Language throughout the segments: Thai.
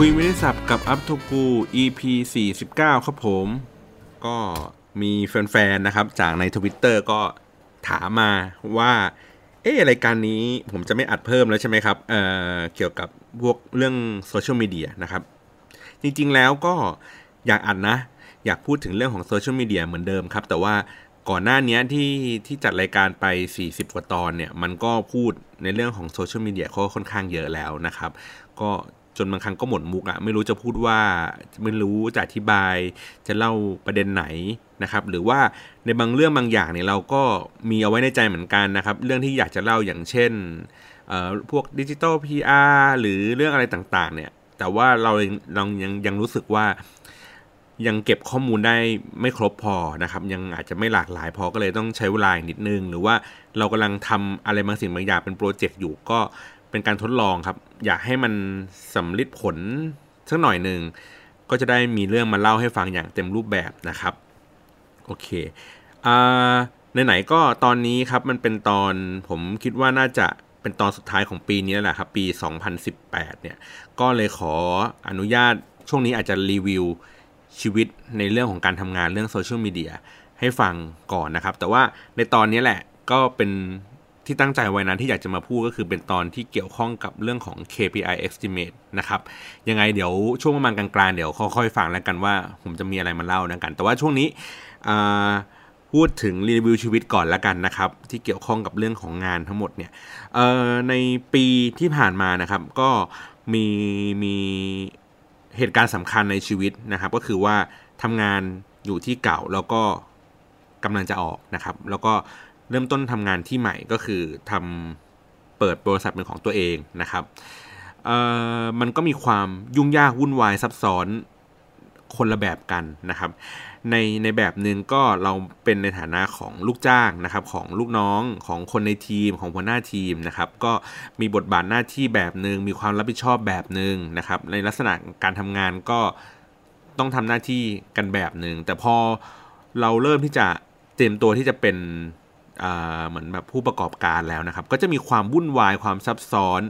คุยไม่ได้สับกับอัพโทกู EP 49ครับผมก็มีแฟนๆนะครับจากใน Twitter ก็ถามมาว่ารายการนี้ผมจะไม่อัดเพิ่มแล้วใช่ไหมครับเกี่ยวกับพวกเรื่องโซเชียลมีเดียนะครับจริงๆแล้วก็อยากอัดนะอยากพูดถึงเรื่องของโซเชียลมีเดียเหมือนเดิมครับแต่ว่าก่อนหน้านี้ที่จัดรายการไป40กว่าตอนเนี่ยมันก็พูดในเรื่องของโซเชียลมีเดียก็ค่อนข้างเยอะแล้วนะครับก็จนบางครั้งก็หมดมุกอะไม่รู้จะพูดว่าไม่รู้จะอธิบายจะเล่าประเด็นไหนนะครับหรือว่าในบางเรื่องบางอย่างเนี่ยเราก็มีเอาไว้ในใจเหมือนกันนะครับเรื่องที่อยากจะเล่าอย่างเช่นพวกดิจิทัล PR หรือเรื่องอะไรต่างๆเนี่ยแต่ว่าเรายังรู้สึกว่ายังเก็บข้อมูลได้ไม่ครบพอนะครับยังอาจจะไม่หลากหลายพอก็เลยต้องใช้เวลานิดนึงหรือว่าเรากำลังทำอะไรบางสิ่งบางอย่างเป็นโปรเจกต์อยู่ก็เป็นการทดลองครับอยากให้มันสำเร็จผลสักหน่อยนึงก็จะได้มีเรื่องมาเล่าให้ฟังอย่างเต็มรูปแบบนะครับโอเคไหนๆก็ตอนนี้ครับมันเป็นตอนผมคิดว่าน่าจะเป็นตอนสุดท้ายของปีนี้แล้วละครับปี2018เนี่ยก็เลยขออนุญาตช่วงนี้อาจจะรีวิวชีวิตในเรื่องของการทำงานเรื่องโซเชียลมีเดียให้ฟังก่อนนะครับแต่ว่าในตอนนี้แหละก็เป็นที่ตั้งใจไว้นะที่อยากจะมาพูดก็คือเป็นตอนที่เกี่ยวข้องกับเรื่องของ KPI estimate นะครับยังไงเดี๋ยวช่วงประมาณกลางๆเดี๋ยวค่อยๆฟังแล้วกันว่าผมจะมีอะไรมาเล่านะกันแต่ว่าช่วงนี้พูดถึงรีวิวชีวิตก่อนแล้วกันนะครับที่เกี่ยวข้องกับเรื่องของงานทั้งหมดเนี่ยในปีที่ผ่านมานะครับก็มีเหตุการณ์สำคัญในชีวิตนะครับก็คือว่าทำงานอยู่ที่เก่าแล้วก็กำลังจะออกนะครับแล้วก็เริ่มต้นทำงานที่ใหม่ก็คือเปิดบริษัทเป็นของตัวเองนะครับมันก็มีความยุ่งยากวุ่นวายซับซ้อนคนละแบบกันนะครับในแบบนึงก็เราเป็นในฐานะของลูกจ้างนะครับของลูกน้องของคนในทีมของหัวหน้าทีมนะครับก็มีบทบาทหน้าที่แบบนึงมีความรับผิดชอบแบบนึงนะครับในลักษณะการทำงานก็ต้องทำหน้าที่กันแบบนึงแต่พอเราเริ่มที่จะเตรียมตัวที่จะเป็นเหมือนแบบผู้ประกอบการแล้วนะครับก็จะมีความวุ่นวายความซับซ้อน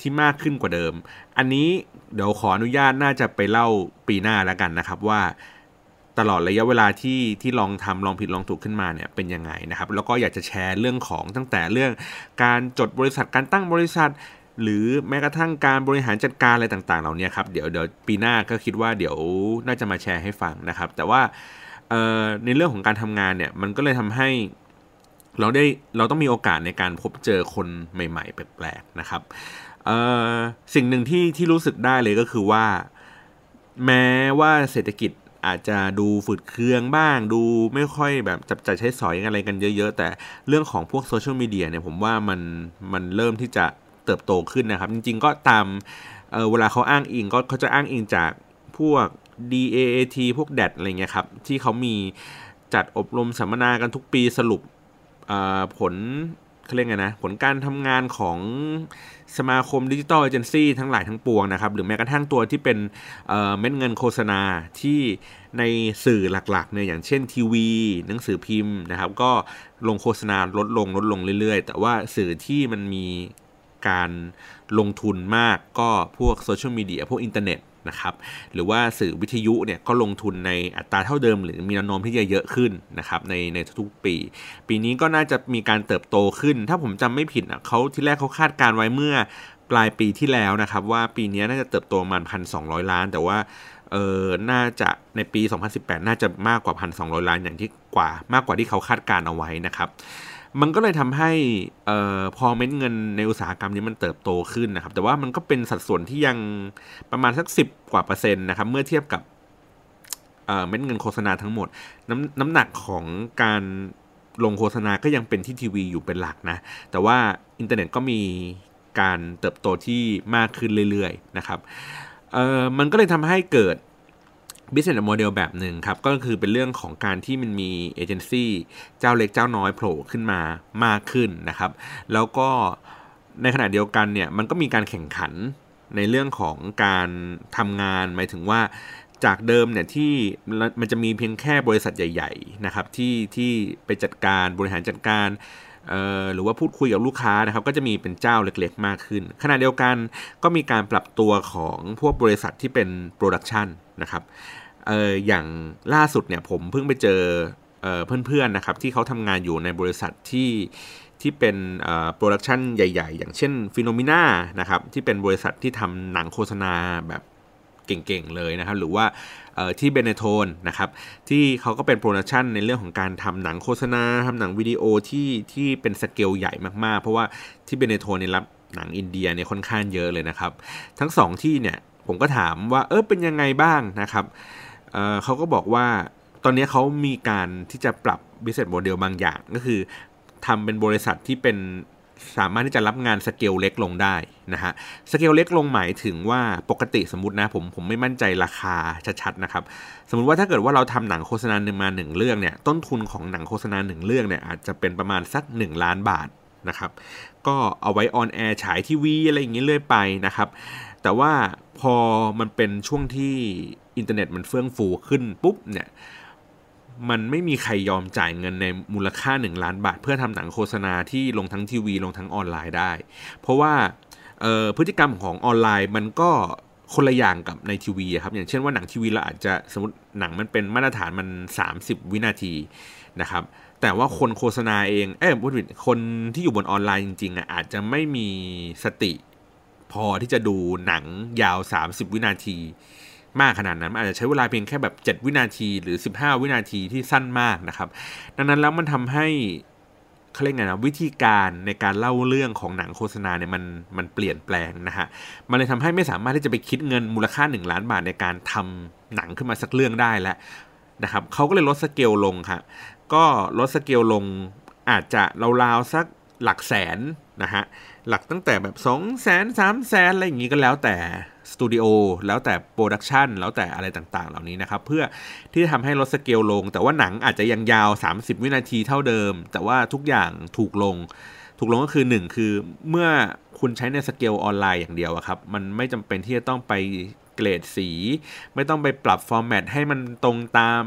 ที่มากขึ้นกว่าเดิมอันนี้เดี๋ยวขออนุญาตน่าจะไปเล่าปีหน้าแล้วกันนะครับว่าตลอดระยะเวลาที่ลองทำลองผิดลองถูกขึ้นมาเนี่ยเป็นยังไงนะครับแล้วก็อยากจะแชร์เรื่องของตั้งแต่เรื่องการจดบริษัทการตั้งบริษัทหรือแม้กระทั่งการบริหารจัดการอะไรต่างๆเหล่านี้ครับเดี๋ยวปีหน้าก็คิดว่าเดี๋ยวน่าจะมาแชร์ให้ฟังนะครับแต่ว่าในเรื่องของการทำงานเนี่ยมันก็เลยทำให้เราต้องมีโอกาสในการพบเจอคนใหม่ๆแปลกๆนะครับสิ่งหนึ่งที่รู้สึกได้เลยก็คือว่าแม้ว่าเศรษฐกิจอาจจะดูฝืดเคืองบ้างดูไม่ค่อยแบบจับจ่ายใช้สอยอะไรกันเยอะๆแต่เรื่องของพวกโซเชียลมีเดียเนี่ยผมว่ามันเริ่มที่จะเติบโตขึ้นนะครับจริงๆก็ตามเวลาเขาอ้างอิงก็เขาจะอ้างอิงจากพวก DAAT พวก DAT อะไรเงี้ยครับที่เขามีจัดอบรมสัมมนากันทุกปีสรุปผลเขาเรียกไงนะผลการทำงานของสมาคมดิจิทัลเอเจนซี่ทั้งหลายทั้งปวงนะครับหรือแม้กระทั่งตัวที่เป็นเม็ดเงินโฆษณาที่ในสื่อหลักๆเนี่ยอย่างเช่นทีวีหนังสือพิมพ์นะครับก็ลงโฆษณาลดลงเรื่อยๆแต่ว่าสื่อที่มันมีการลงทุนมากก็พวกโซเชียลมีเดียพวกอินเทอร์เน็ตนะครับหรือว่าสื่อวิทยุเนี่ยก็ลงทุนในอัตราเท่าเดิมหรือมีแนวโน้มที่จะเยอะขึ้นนะครับในทุกๆปีนี้ก็น่าจะมีการเติบโตขึ้นถ้าผมจำไม่ผิดนะเขาที่แรกเขาคาดการไว้เมื่อปลายปีที่แล้วนะครับว่าปีนี้น่าจะเติบโตประมาณ 1,200 ล้านแต่ว่าน่าจะในปี2018น่าจะมากกว่า 1,200 ล้านอย่างที่กว่ามากกว่าที่เขาคาดการเอาไว้นะครับมันก็เลยทำให้พอเม็ดเงินในอุตสาหกรรมนี้มันเติบโตขึ้นนะครับแต่ว่ามันก็เป็นสัดส่วนที่ยังประมาณสัก10%นะครับเมื่อเทียบกับเม็ดเงินโฆษณาทั้งหมดน้ำหนักของการลงโฆษณาก็ยังเป็นที่ทีวีอยู่เป็นหลักนะแต่ว่าอินเทอร์เน็ตก็มีการเติบโตที่มากขึ้นเรื่อยๆนะครับมันก็เลยทำให้เกิดbusiness model แบบหนึ่งครับก็คือเป็นเรื่องของการที่มันมีเอเจนซี่เจ้าเล็กเจ้าน้อยโผล่ขึ้นมามากขึ้นนะครับแล้วก็ในขณะเดียวกันเนี่ยมันก็มีการแข่งขันในเรื่องของการทำงานหมายถึงว่าจากเดิมเนี่ยที่มันจะมีเพียงแค่บริษัทใหญ่ๆนะครับที่ไปจัดการบริหารจัดการ หรือว่าพูดคุยกับลูกค้านะครับก็จะมีเป็นเจ้าเล็กๆมากขึ้นขณะเดียวกันก็มีการปรับตัวของพวกบริษัทที่เป็นโปรดักชันนะครับอย่างล่าสุดเนี่ยผมเพิ่งไปเจอเพื่อนๆนะครับที่เขาทำงานอยู่ในบริษัทที่เป็นโปรดักชันใหญ่ๆอย่างเช่นฟิโนมิน่านะครับที่เป็นบริษัทที่ทำหนังโฆษณาแบบเก่งๆเลยนะครับหรือว่าที่เบเนโทนนะครับที่เขาก็เป็นโปรดักชันในเรื่องของการทำหนังโฆษณาทำหนังวิดีโอที่เป็นสเกลใหญ่มากๆเพราะว่าที่เบเนโทนเนี่ยรับหนังอินเดียเนี่ยค่อนข้างเยอะเลยนะครับทั้งสองที่เนี่ยผมก็ถามว่าเป็นยังไงบ้างนะครับเขาก็บอกว่าตอนนี้เขามีการที่จะปรับ business model บางอย่างก็คือทำเป็นบริษัทที่เป็นสามารถที่จะรับงานสเกลเล็กลงได้นะฮะสเกลเล็กลงหมายถึงว่าปกติสมมตินะผมไม่มั่นใจราคาชัดๆนะครับสมมติว่าถ้าเกิดว่าเราทำหนังโฆษณา1เรื่องเนี่ยต้นทุนของหนังโฆษณา1เรื่องเนี่ยอาจจะเป็นประมาณสัก1ล้านบาทนะครับก็เอาไว้ออนแอร์ฉายทีวีอะไรอย่างนี้เรื่อยไปนะครับแต่ว่าพอมันเป็นช่วงที่อินเทอร์เน็ตมันเฟื่องฟูขึ้นปุ๊บเนี่ยมันไม่มีใครยอมจ่ายเงินในมูลค่า1ล้านบาทเพื่อทำหนังโฆษณาที่ลงทั้งทีวีลงทั้งออนไลน์ได้เพราะว่าพฤติกรรมของออนไลน์มันก็คนละอย่างกับในทีวีครับอย่างเช่นว่าหนังทีวีเราอาจจะสมมติหนังมันเป็นมาตรฐานมัน30วินาทีนะครับแต่ว่าคนโฆษณาเองคนที่อยู่บนออนไลน์จริงๆอาจจะไม่มีสติพอที่จะดูหนังยาว30วินาทีมากขนาดนั้นอาจจะใช้เวลาเพียงแค่แบบ7วินาทีหรือ15วินาทีที่สั้นมากนะครับดังนั้นแล้วมันทำให้เขาเรียกไงนะวิธีการในการเล่าเรื่องของหนังโฆษณาเนี่ยมันเปลี่ยนแปลงนะฮะมันเลยทำให้ไม่สามารถที่จะไปคิดเงินมูลค่า1ล้านบาทในการทำหนังขึ้นมาสักเรื่องได้แล้วนะครับเขาก็เลยลดสเกลลงค่ะก็ลดสเกลลงอาจจะราวๆสักหลักแสนนะฮะหลักตั้งแต่แบบ 200,000 300,000 อะไรอย่างนี้ก็แล้วแต่สตูดิโอแล้วแต่โปรดักชันแล้วแต่อะไรต่างๆเหล่านี้นะครับเพื่อที่จะทำให้ลดสเกลลงแต่ว่าหนังอาจจะยังยาว30วินาทีเท่าเดิมแต่ว่าทุกอย่างถูกลงก็คือ1คือเมื่อคุณใช้ในสเกลออนไลน์อย่างเดียวครับมันไม่จำเป็นที่จะต้องไปเกรดสีไม่ต้องไปปรับฟอร์แมตให้มันตรงตาม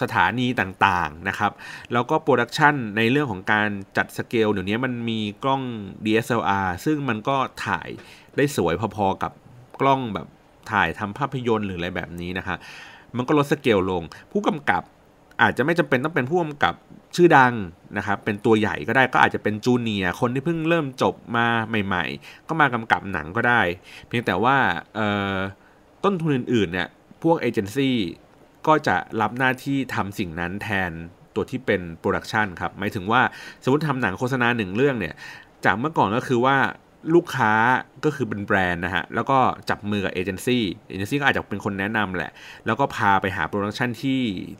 สถานีต่างๆนะครับแล้วก็โปรดักชันในเรื่องของการจัดสเกลเดี๋ยวนี้มันมีกล้อง DSLR ซึ่งมันก็ถ่ายได้สวยพอๆกับกล้องแบบถ่ายทำภาพยนตร์หรืออะไรแบบนี้นะคะมันก็ลดสเกลลงผู้กำกับอาจจะไม่จำเป็นต้องเป็นผู้กำกับชื่อดังนะครับเป็นตัวใหญ่ก็ได้ก็อาจจะเป็นจูเนียร์คนที่เพิ่งเริ่มจบมาใหม่ๆก็มากำกับหนังก็ได้เพียงแต่ว่าต้นทุนอื่นๆเนี่ยพวกเอเจนซี่ก็จะรับหน้าที่ทำสิ่งนั้นแทนตัวที่เป็นโปรดักชันครับหมายถึงว่าสมมติทำหนังโฆษณา1เรื่องเนี่ยจากเมื่อก่อนก็คือว่าลูกค้าก็คือเป็นแบรนด์นะฮะแล้วก็จับมือกับเอเจนซี่ก็อาจจะเป็นคนแนะนำแหละแล้วก็พาไปหาโปรดักชัน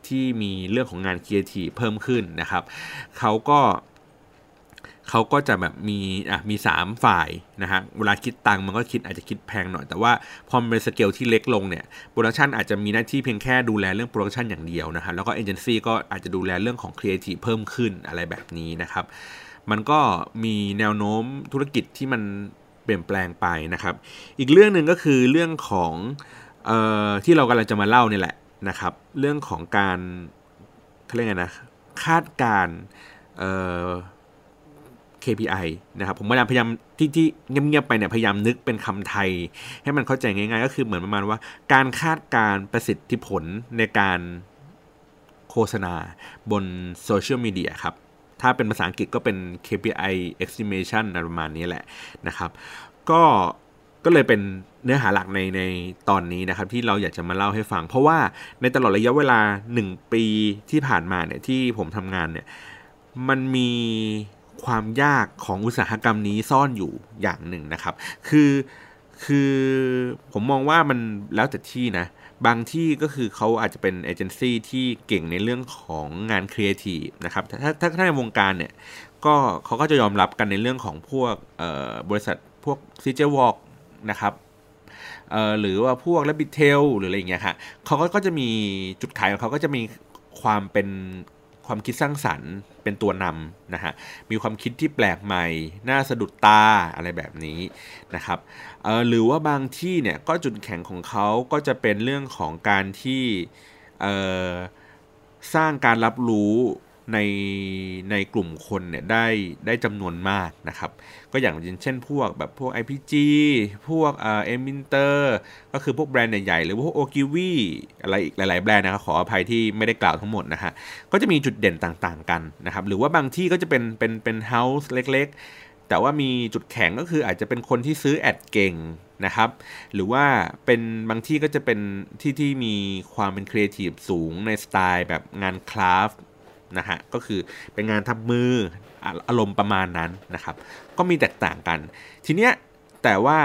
ที่มีเรื่องของงานครีเอทีฟเพิ่มขึ้นนะครับเขาก็จะแบบมี3ฝ่ายนะฮะเวลาคิดตังมันก็อาจจะคิดแพงหน่อยแต่ว่าพอมันเป็นสเกลที่เล็กลงเนี่ยโปรดักชันอาจจะมีหน้าที่เพียงแค่ดูแลเรื่องโปรดักชันอย่างเดียวนะฮะแล้วก็เอเจนซี่ก็อาจจะดูแลเรื่องของครีเอทีฟเพิ่มขึ้นอะไรแบบนี้นะครับมันก็มีแนวโน้มธุรกิจที่มันเปลี่ยนแปลงไปนะครับอีกเรื่องนึงก็คือเรื่องของที่เรากำลังจะมาเล่านี่แหละนะครับเรื่องของการเขาเรียกไงนะคาดการKPI นะครับผมพยายามที่เงียบๆไปเนี่ยพยายามนึกเป็นคำไทยให้มันเข้าใจง่ายๆก็คือเหมือนประมาณว่าการคาดการณ์ประสิทธิผลในการโฆษณาบนโซเชียลมีเดียครับถ้าเป็นภาษาอังกฤษก็เป็น KPI estimation ประมาณนี้แหละนะครับก็เลยเป็นเนื้อหาหลักในตอนนี้นะครับที่เราอยากจะมาเล่าให้ฟังเพราะว่าในตลอดระยะเวลา1ปีที่ผ่านมาเนี่ยที่ผมทำงานเนี่ยมันมีความยากของอุตสาหกรรมนี้ซ่อนอยู่อย่างหนึ่งนะครับคือผมมองว่ามันแล้วแต่ที่นะบางที่ก็คือเขาอาจจะเป็นเอเจนซี่ที่เก่งในเรื่องของงานครีเอทีฟนะครับถ้าในวงการเนี่ยก็เขาก็จะยอมรับกันในเรื่องของพวกบริษัทพวก CJ Walk นะครับหรือว่าพวก Rabbit Tail หรืออะไรอย่างเงี้ยค่ะเขาก็จะมีจุดขายของเขาก็จะมีความคิดสร้างสรรค์เป็นตัวนำนะฮะมีความคิดที่แปลกใหม่น่าสะดุดตาอะไรแบบนี้นะครับหรือว่าบางที่เนี่ยก็จุดแข็งของเขาก็จะเป็นเรื่องของการที่สร้างการรับรู้ ในกลุ่มคนเนี่ยได้จำนวนมากนะครับก็อย่างเช่นพวกแบบพวก IPG พวกเอมินเตอร์ก็คือพวกแบรนด์ใหญ่ๆหรือพวกโอกิวีอะไรอีกหลายๆแบรนด์นะครับขออภัยที่ไม่ได้กล่าวทั้งหมดนะฮะก็จะมีจุดเด่นต่างๆกันนะครับหรือว่าบางที่ก็จะเป็นเฮาส์เล็กๆแต่ว่ามีจุดแข็งก็คืออาจจะเป็นคนที่ซื้อแอดเก่งนะครับหรือว่าเป็นบางที่ก็จะเป็นที่มีความเป็นครีเอทีฟสูงในสไตล์แบบงานคราฟต์นะฮะก็คือเป็นงานทำมืออารมณ์ประมาณนั้นนะครับก็มีแตกต่างกันทีเนี้ยแต่ว่า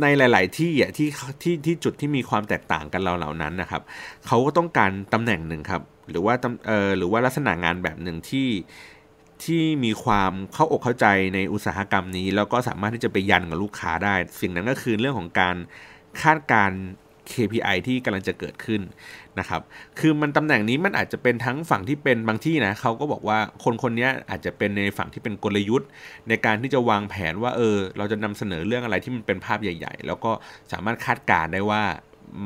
ในหลายๆที่อ่ะที่จุดที่มีความแตกต่างกันเหล่านั้นนะครับเขาก็ต้องการตำแหน่งหนึ่งครับหรือว่าลักษณะงานแบบหนึ่งที่มีความเข้าอกเข้าใจในอุตสาหกรรมนี้แล้วก็สามารถที่จะไปยันกับลูกค้าได้สิ่งนั้นก็คือเรื่องของการคาดการณ์ KPI ที่กำลังจะเกิดขึ้นนะครับคือมันตำแหน่งนี้มันอาจจะเป็นทั้งฝั่งที่เป็นบางที่นะเขาก็บอกว่าคนๆนี้อาจจะเป็นในฝั่งที่เป็นกลยุทธ์ในการที่จะวางแผนว่าเราจะนำเสนอเรื่องอะไรที่มันเป็นภาพใหญ่ๆแล้วก็สามารถคาดการณ์ได้ว่า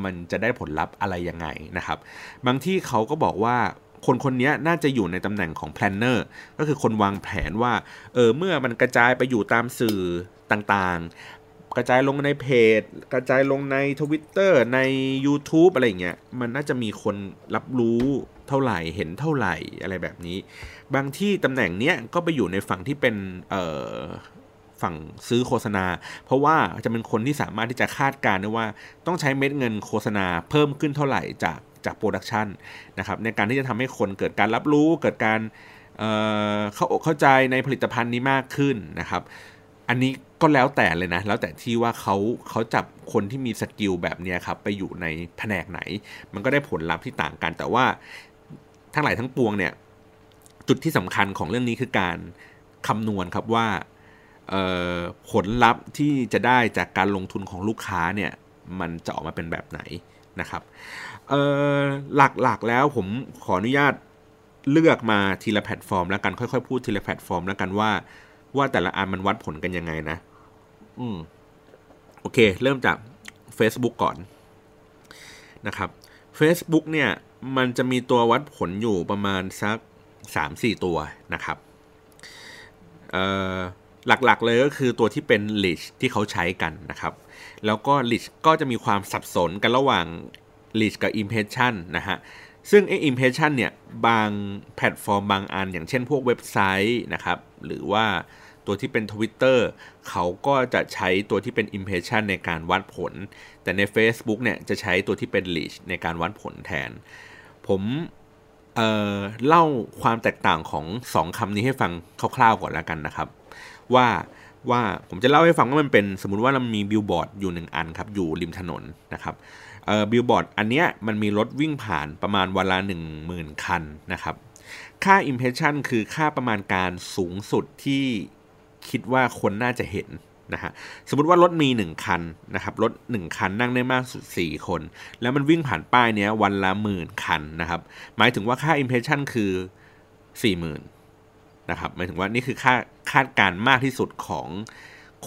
มันจะได้ผลลัพธ์อะไรยังไงนะครับบางที่เขาก็บอกว่าคนนี้น่าจะอยู่ในตำแหน่งของ planner ก็คือคนวางแผนว่าเมื่อมันกระจายไปอยู่ตามสื่อต่างๆกระจายลงในเพจกระจายลงใน Twitter ใน YouTube อะไรอย่างเงี้ยมันน่าจะมีคนรับรู้เท่าไหร่เห็นเท่าไหร่อะไรแบบนี้บางที่ตำแหน่งเนี้ยก็ไปอยู่ในฝั่งที่เป็นฝั่งซื้อโฆษณาเพราะว่าจะเป็นคนที่สามารถที่จะคาดการณ์ได้ว่าต้องใช้เม็ดเงินโฆษณาเพิ่มขึ้นเท่าไหร่จากโปรดักชันนะครับในการที่จะทำให้คนเกิดการรับรู้เกิดการเข้าใจในผลิตภัณฑ์นี้มากขึ้นนะครับอันนี้ก็แล้วแต่เลยนะแล้วแต่ที่ว่าเขาจับคนที่มีสกิลแบบนี้ครับไปอยู่ในแผนกไหนมันก็ได้ผลลัพธ์ที่ต่างกันแต่ว่าทั้งหลายทั้งปวงเนี่ยจุดที่สำคัญของเรื่องนี้คือการคำนวณครับว่าผลลัพธ์ที่จะได้จากการลงทุนของลูกค้าเนี่ยมันจะออกมาเป็นแบบไหนนะครับหลักๆแล้วผมขออนุญาตเลือกมาทีละแพลตฟอร์มแล้วกันค่อยๆพูดทีละแพลตฟอร์มแล้วกันว่าแต่ละอันมันวัดผลกันยังไงนะโอเคเริ่มจาก Facebook ก่อนนะครับ Facebook เนี่ยมันจะมีตัววัดผลอยู่ประมาณสัก 3-4 ตัวนะครับหลักๆเลยก็คือตัวที่เป็น reach ที่เขาใช้กันนะครับแล้วก็ reach ก็จะมีความสับสนกันระหว่าง reach กับ impression นะฮะซึ่งไอ้ impression เนี่ยบางแพลตฟอร์มบางอันอย่างเช่นพวกเว็บไซต์นะครับหรือว่าตัวที่เป็น Twitter เขาก็จะใช้ตัวที่เป็น impression ในการวัดผลแต่ใน Facebook เนี่ยจะใช้ตัวที่เป็น reach ในการวัดผลแทนผมเล่าความแตกต่างของ2คำนี้ให้ฟังคร่าวๆก่อนแล้วกันนะครับว่าผมจะเล่าให้ฟังว่ามันเป็นสมมุติว่าเรามีบิลบอร์ดอยู่1อันครับอยู่ริมถนนนะครับบิลบอร์ดอันเนี้ยมันมีรถวิ่งผ่านประมาณวันละ 10,000 คันนะครับค่า impression คือค่าประมาณการสูงสุดที่คิดว่าคนน่าจะเห็นนะฮะสมมุติว่ารถมี1คันนะครับรถ1คันนั่งได้มากสุด4คนแล้วมันวิ่งผ่านป้ายเนี้ยวันละ 10,000 คันนะครับหมายถึงว่าค่า impression คือ 40,000นะครับหมายถึงว่านี่คือค่าคาดการณ์มากที่สุดของ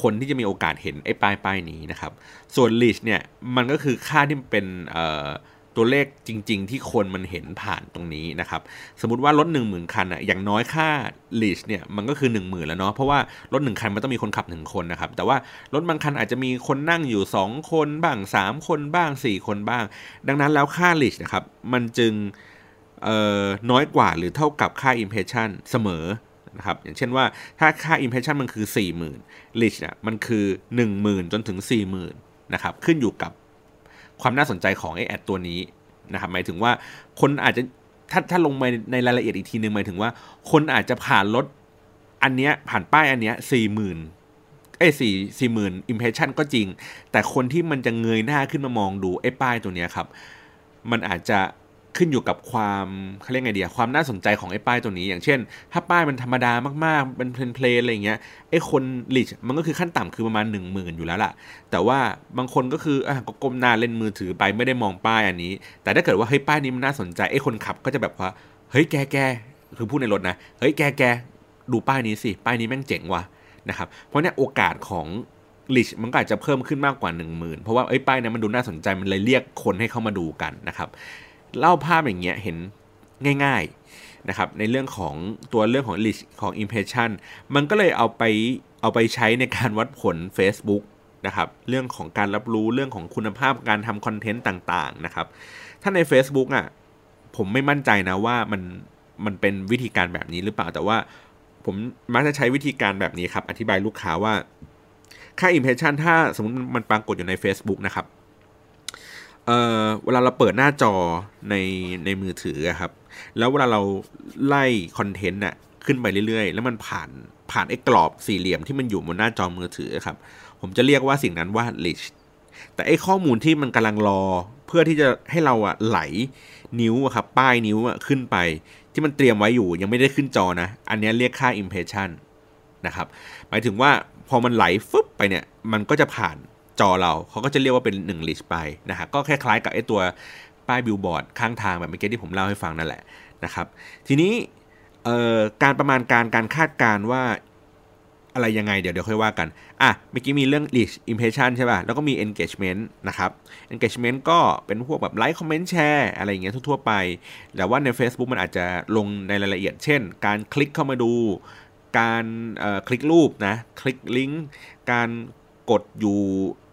คนที่จะมีโอกาสเห็นไอ้ป้ายนี้นะครับส่วน reach เนี่ยมันก็คือค่าที่เป็นตัวเลขจริงๆที่คนมันเห็นผ่านตรงนี้นะครับสมมุติว่ารถ 10,000 คันอ่ะอย่างน้อยค่า reach เนี่ยมันก็คือ 10,000 แล้วเนาะเพราะว่ารถ1คันมันต้องมีคนขับ1คนนะครับแต่ว่ารถบางคันอาจจะมีคนนั่งอยู่2คนบ้าง3คนบ้าง4คนบ้างดังนั้นแล้วค่า reach นะครับมันจึงน้อยกว่าหรือเท่ากับค่า impression เสมอนะครับอย่างเช่นว่าถ้าค่า impression มันคือ 40,000 reach อ่ะมันคือ 10,000 จนถึง 40,000 นะครับขึ้นอยู่กับความน่าสนใจของไอ้แอดตัวนี้นะครับหมายถึงว่าคนอาจจะถ้าลงไปในรายละเอียดอีกทีนึงหมายถึงว่าคนอาจจะผ่านรถอันเนี้ยผ่านป้ายอันเนี้ย 40,000 impression ก็จริงแต่คนที่มันจะเงยหน้าขึ้นมามองดูไอ้ป้ายตัวเนี้ยครับมันอาจจะขึ้นอยู่กับความเขาเรียกไงดีความน่าสนใจของไอ้ป้ายตัวนี้อย่างเช่นถ้าป้ายมันธรรมดามากๆเป็นเพลนๆอะไรอย่างเงี้ยไอ้คนลิชมันก็คือขั้นต่ำคือประมาณ 10,000 อยู่แล้วล่ะแต่ว่าบางคนก็คือก็ก้มหน้าเล่นมือถือไปไม่ได้มองป้ายอันนี้แต่ถ้าเกิดว่าเฮ้ยป้ายนี้มันน่าสนใจไอ้คนขับก็จะแบบว่าเฮ้ยแกคือพูดในรถนะเฮ้ยแกดูป้ายนี้สิป้ายนี้แม่งเจ๋งว่ะนะครับเพราะเนี่ยโอกาสของลิชมันก็อาจจะเพิ่มขึ้นมากกว่า 10,000 เพราะว่าไอ้ป้ายนั้นมันดูน่าสนใจมันเลยเรียกคนให้เข้ามาดูกันนะครับเล่าภาพอย่างเงี้ยเห็นง่ายๆ นะครับในเรื่องของตัวเรื่องของ reach ของ impression มันก็เลยเอาไปใช้ในการวัดผล Facebook นะครับเรื่องของการรับรู้เรื่องของคุณภาพการทำคอนเทนต์ต่างๆนะครับถ้าใน Facebook อ่ะผมไม่มั่นใจนะว่ามันเป็นวิธีการแบบนี้หรือเปล่าแต่ว่าผมมักจะใช้วิธีการแบบนี้ครับอธิบายลูกค้าว่าค่า impression ถ้าสมมติมันปรากฏอยู่ใน Facebook นะครับเวลาเราเปิดหน้าจอในมือถือครับแล้วเวลาเราไล่คอนเทนต์น่ะขึ้นไปเรื่อยๆแล้วมันผ่านไอ้กรอบสี่เหลี่ยมที่มันอยู่บนหน้าจอมือถือครับผมจะเรียกว่าสิ่งนั้นว่า reach แต่ไอ้ข้อมูลที่มันกำลังรอเพื่อที่จะให้เราอ่ะไหลนิ้วครับป้ายนิ้วอ่ะขึ้นไปที่มันเตรียมไว้อยู่ยังไม่ได้ขึ้นจอนะอันนี้เรียกค่า impression นะครับหมายถึงว่าพอมันไหลฟึบไปเนี่ยมันก็จะผ่านจอเราเขาก็จะเรียกว่าเป็น1 reach ไปนะฮะก็คล้ายๆกับไอ้ตัวป้ายบิลบอร์ดข้างทางแบบเมื่อกี้ที่ผมเล่าให้ฟังนั่นแหละนะครับทีนี้การประมาณการคาดการว่าอะไรยังไงเดี๋ยวค่อยว่ากันอ่ะเมื่อกี้มีเรื่อง reach impression ใช่ป่ะแล้วก็มี engagement นะครับ engagement ก็เป็นพวกแบบไลค์คอมเมนต์แชร์อะไรอย่างเงี้ยทั่วๆไปแต่ว่าใน Facebook มันอาจจะลงในรายละเอียดเช่นการคลิกเข้ามาดูการคลิกรูปนะคลิกลิงก์การกดอยู่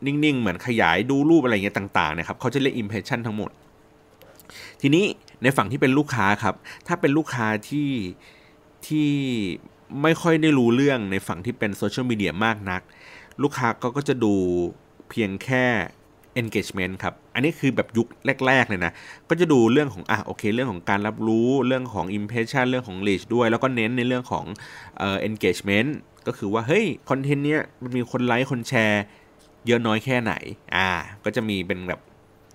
นิ่งๆเหมือนขยายดูรูปอะไรอย่างเงี้ยต่างๆนะครับเขาจะเรียก impression ทั้งหมดทีนี้ในฝั่งที่เป็นลูกค้าครับถ้าเป็นลูกค้าที่ไม่ค่อยได้รู้เรื่องในฝั่งที่เป็นโซเชียลมีเดียมากนักลูกค้าก็จะดูเพียงแค่ engagement ครับอันนี้คือแบบยุคแรกๆเลยนะก็จะดูเรื่องของโอเคเรื่องของการรับรู้เรื่องของ impression เรื่องของ reach ด้วยแล้วก็เน้นในเรื่องของengagement ก็คือว่าเฮ้ยคอนเทนต์เนี้ยมันมีคนไลค์คนแชร์เยอะน้อยแค่ไหนก็จะมีเป็นแบบ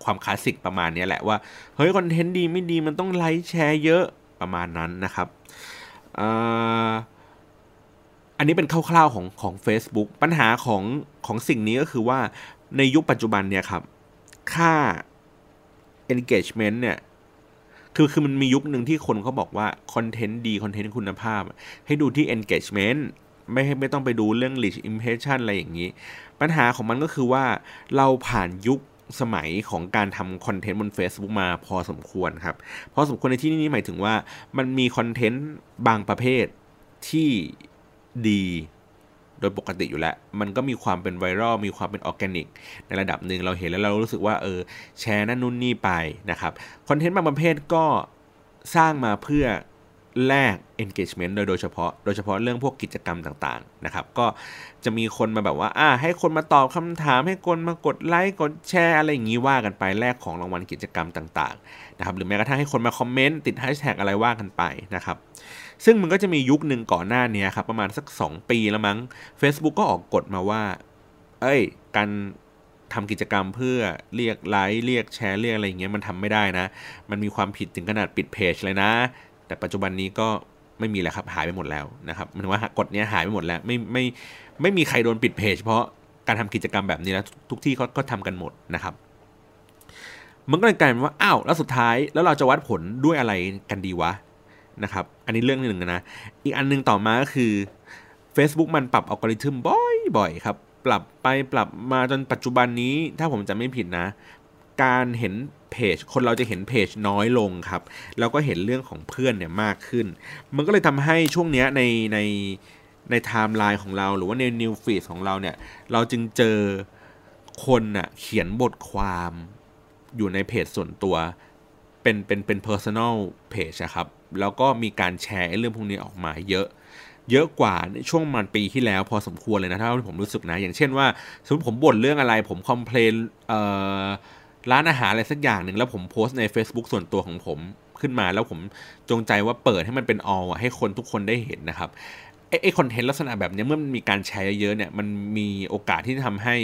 ความคลาสสิกประมาณนี้แหละว่าเฮ้ยคอนเทนต์ดีไม่ดีมันต้องไลค์แชร์เยอะประมาณนั้นนะครับอันนี้เป็นคร่าวๆของ Facebook ปัญหาของสิ่งนี้ก็คือว่าในยุคปัจจุบันเนี่ยครับค่า engagement เนี่ยคือมันมียุคหนึ่งที่คนเขาบอกว่าคอนเทนต์ดีคอนเทนต์คุณภาพให้ดูที่ engagement ไม่ต้องไปดูเรื่อง reach impression อะไรอย่างนี้ปัญหาของมันก็คือว่าเราผ่านยุคสมัยของการทำคอนเทนต์บน Facebook มาพอสมควรครับพอสมควรในที่นี้หมายถึงว่ามันมีคอนเทนต์บางประเภทที่ดีโดยปกติอยู่แล้วมันก็มีความเป็นไวรัลมีความเป็นออร์แกนิกในระดับหนึ่งเราเห็นแล้วเรารู้สึกว่าแชร์นั่นนู่นนี่ไปนะครับคอนเทนต์บางประเภทก็สร้างมาเพื่อแลก engagement โดยเฉพาะเรื่องพวกกิจกรรมต่างๆนะครับก็จะมีคนมาแบบว่าให้คนมาตอบคำถามให้คนมากดไลค์กดแชร์อะไรอย่างนี้ว่ากันไปแลกของรางวัลกิจกรรมต่างๆนะครับหรือแม้กระทั่งให้คนมาคอมเมนต์ติดแฮชแท็กอะไรว่ากันไปนะครับซึ่งมันก็จะมียุคหนึ่งก่อนหน้านี้ครับประมาณสัก2ปีแล้วมั้ง Facebook ก็ออกกฎมาว่าการทำกิจกรรมเพื่อเรียกไลค์เรียกแชร์เรียกอะไรอย่างเงี้ยมันทำไม่ได้นะมันมีความผิดถึงขนาดปิดเพจเลยนะแต่ปัจจุบันนี้ก็ไม่มีแล้วครับหายไปหมดแล้วนะครับมันว่ากฎนี้หายไปหมดแล้วไม่มีใครโดนปิดเพจเพราะการทำกิจกรรมแบบนี้แล้วทุกที่เขาก็ทำกันหมดนะครับมันก็เลยกลายเป็นว่าแล้วสุดท้ายแล้วเราจะวัดผลด้วยอะไรกันดีวะนะครับอันนี้เรื่องหนึ่งนะอีกอันนึงต่อมาก็คือ Facebook มันปรับอัลกอริทึมบ่อยๆครับปรับไปปรับมาจนปัจจุบันนี้ถ้าผมจำไม่ผิดนะการเห็นเพจคนเราจะเห็นเพจน้อยลงครับแล้วก็เห็นเรื่องของเพื่อนเนี่ยมากขึ้นมันก็เลยทำให้ช่วงเนี้ยในไทม์ไลน์ของเราหรือว่าในนิวฟีดของเราเนี่ยเราจึงเจอคนน่ะเขียนบทความอยู่ในเพจส่วนตัวเป็น personal page ครับแล้วก็มีการแชร์เรื่องพวกนี้ออกมาเยอะกว่าในช่วงประมาณปีที่แล้วพอสมควรเลยนะถ้าผมรู้สึกนะอย่างเช่นว่าสมมติผมบ่นเรื่องอะไรผมคอมเพลนร้านอาหารอะไรสักอย่างหนึ่งแล้วผมโพสต์ใน Facebook ส่วนตัวของผมขึ้นมาแล้วผมจงใจว่าเปิดให้มันเป็น all ให้คนทุกคนได้เห็นนะครับไอ้คอนเทนต์ลักษณะแบบนี้เมื่อมันมีการแชร์เยอะเนี่ยมันมีโอกาสที่จะทำให้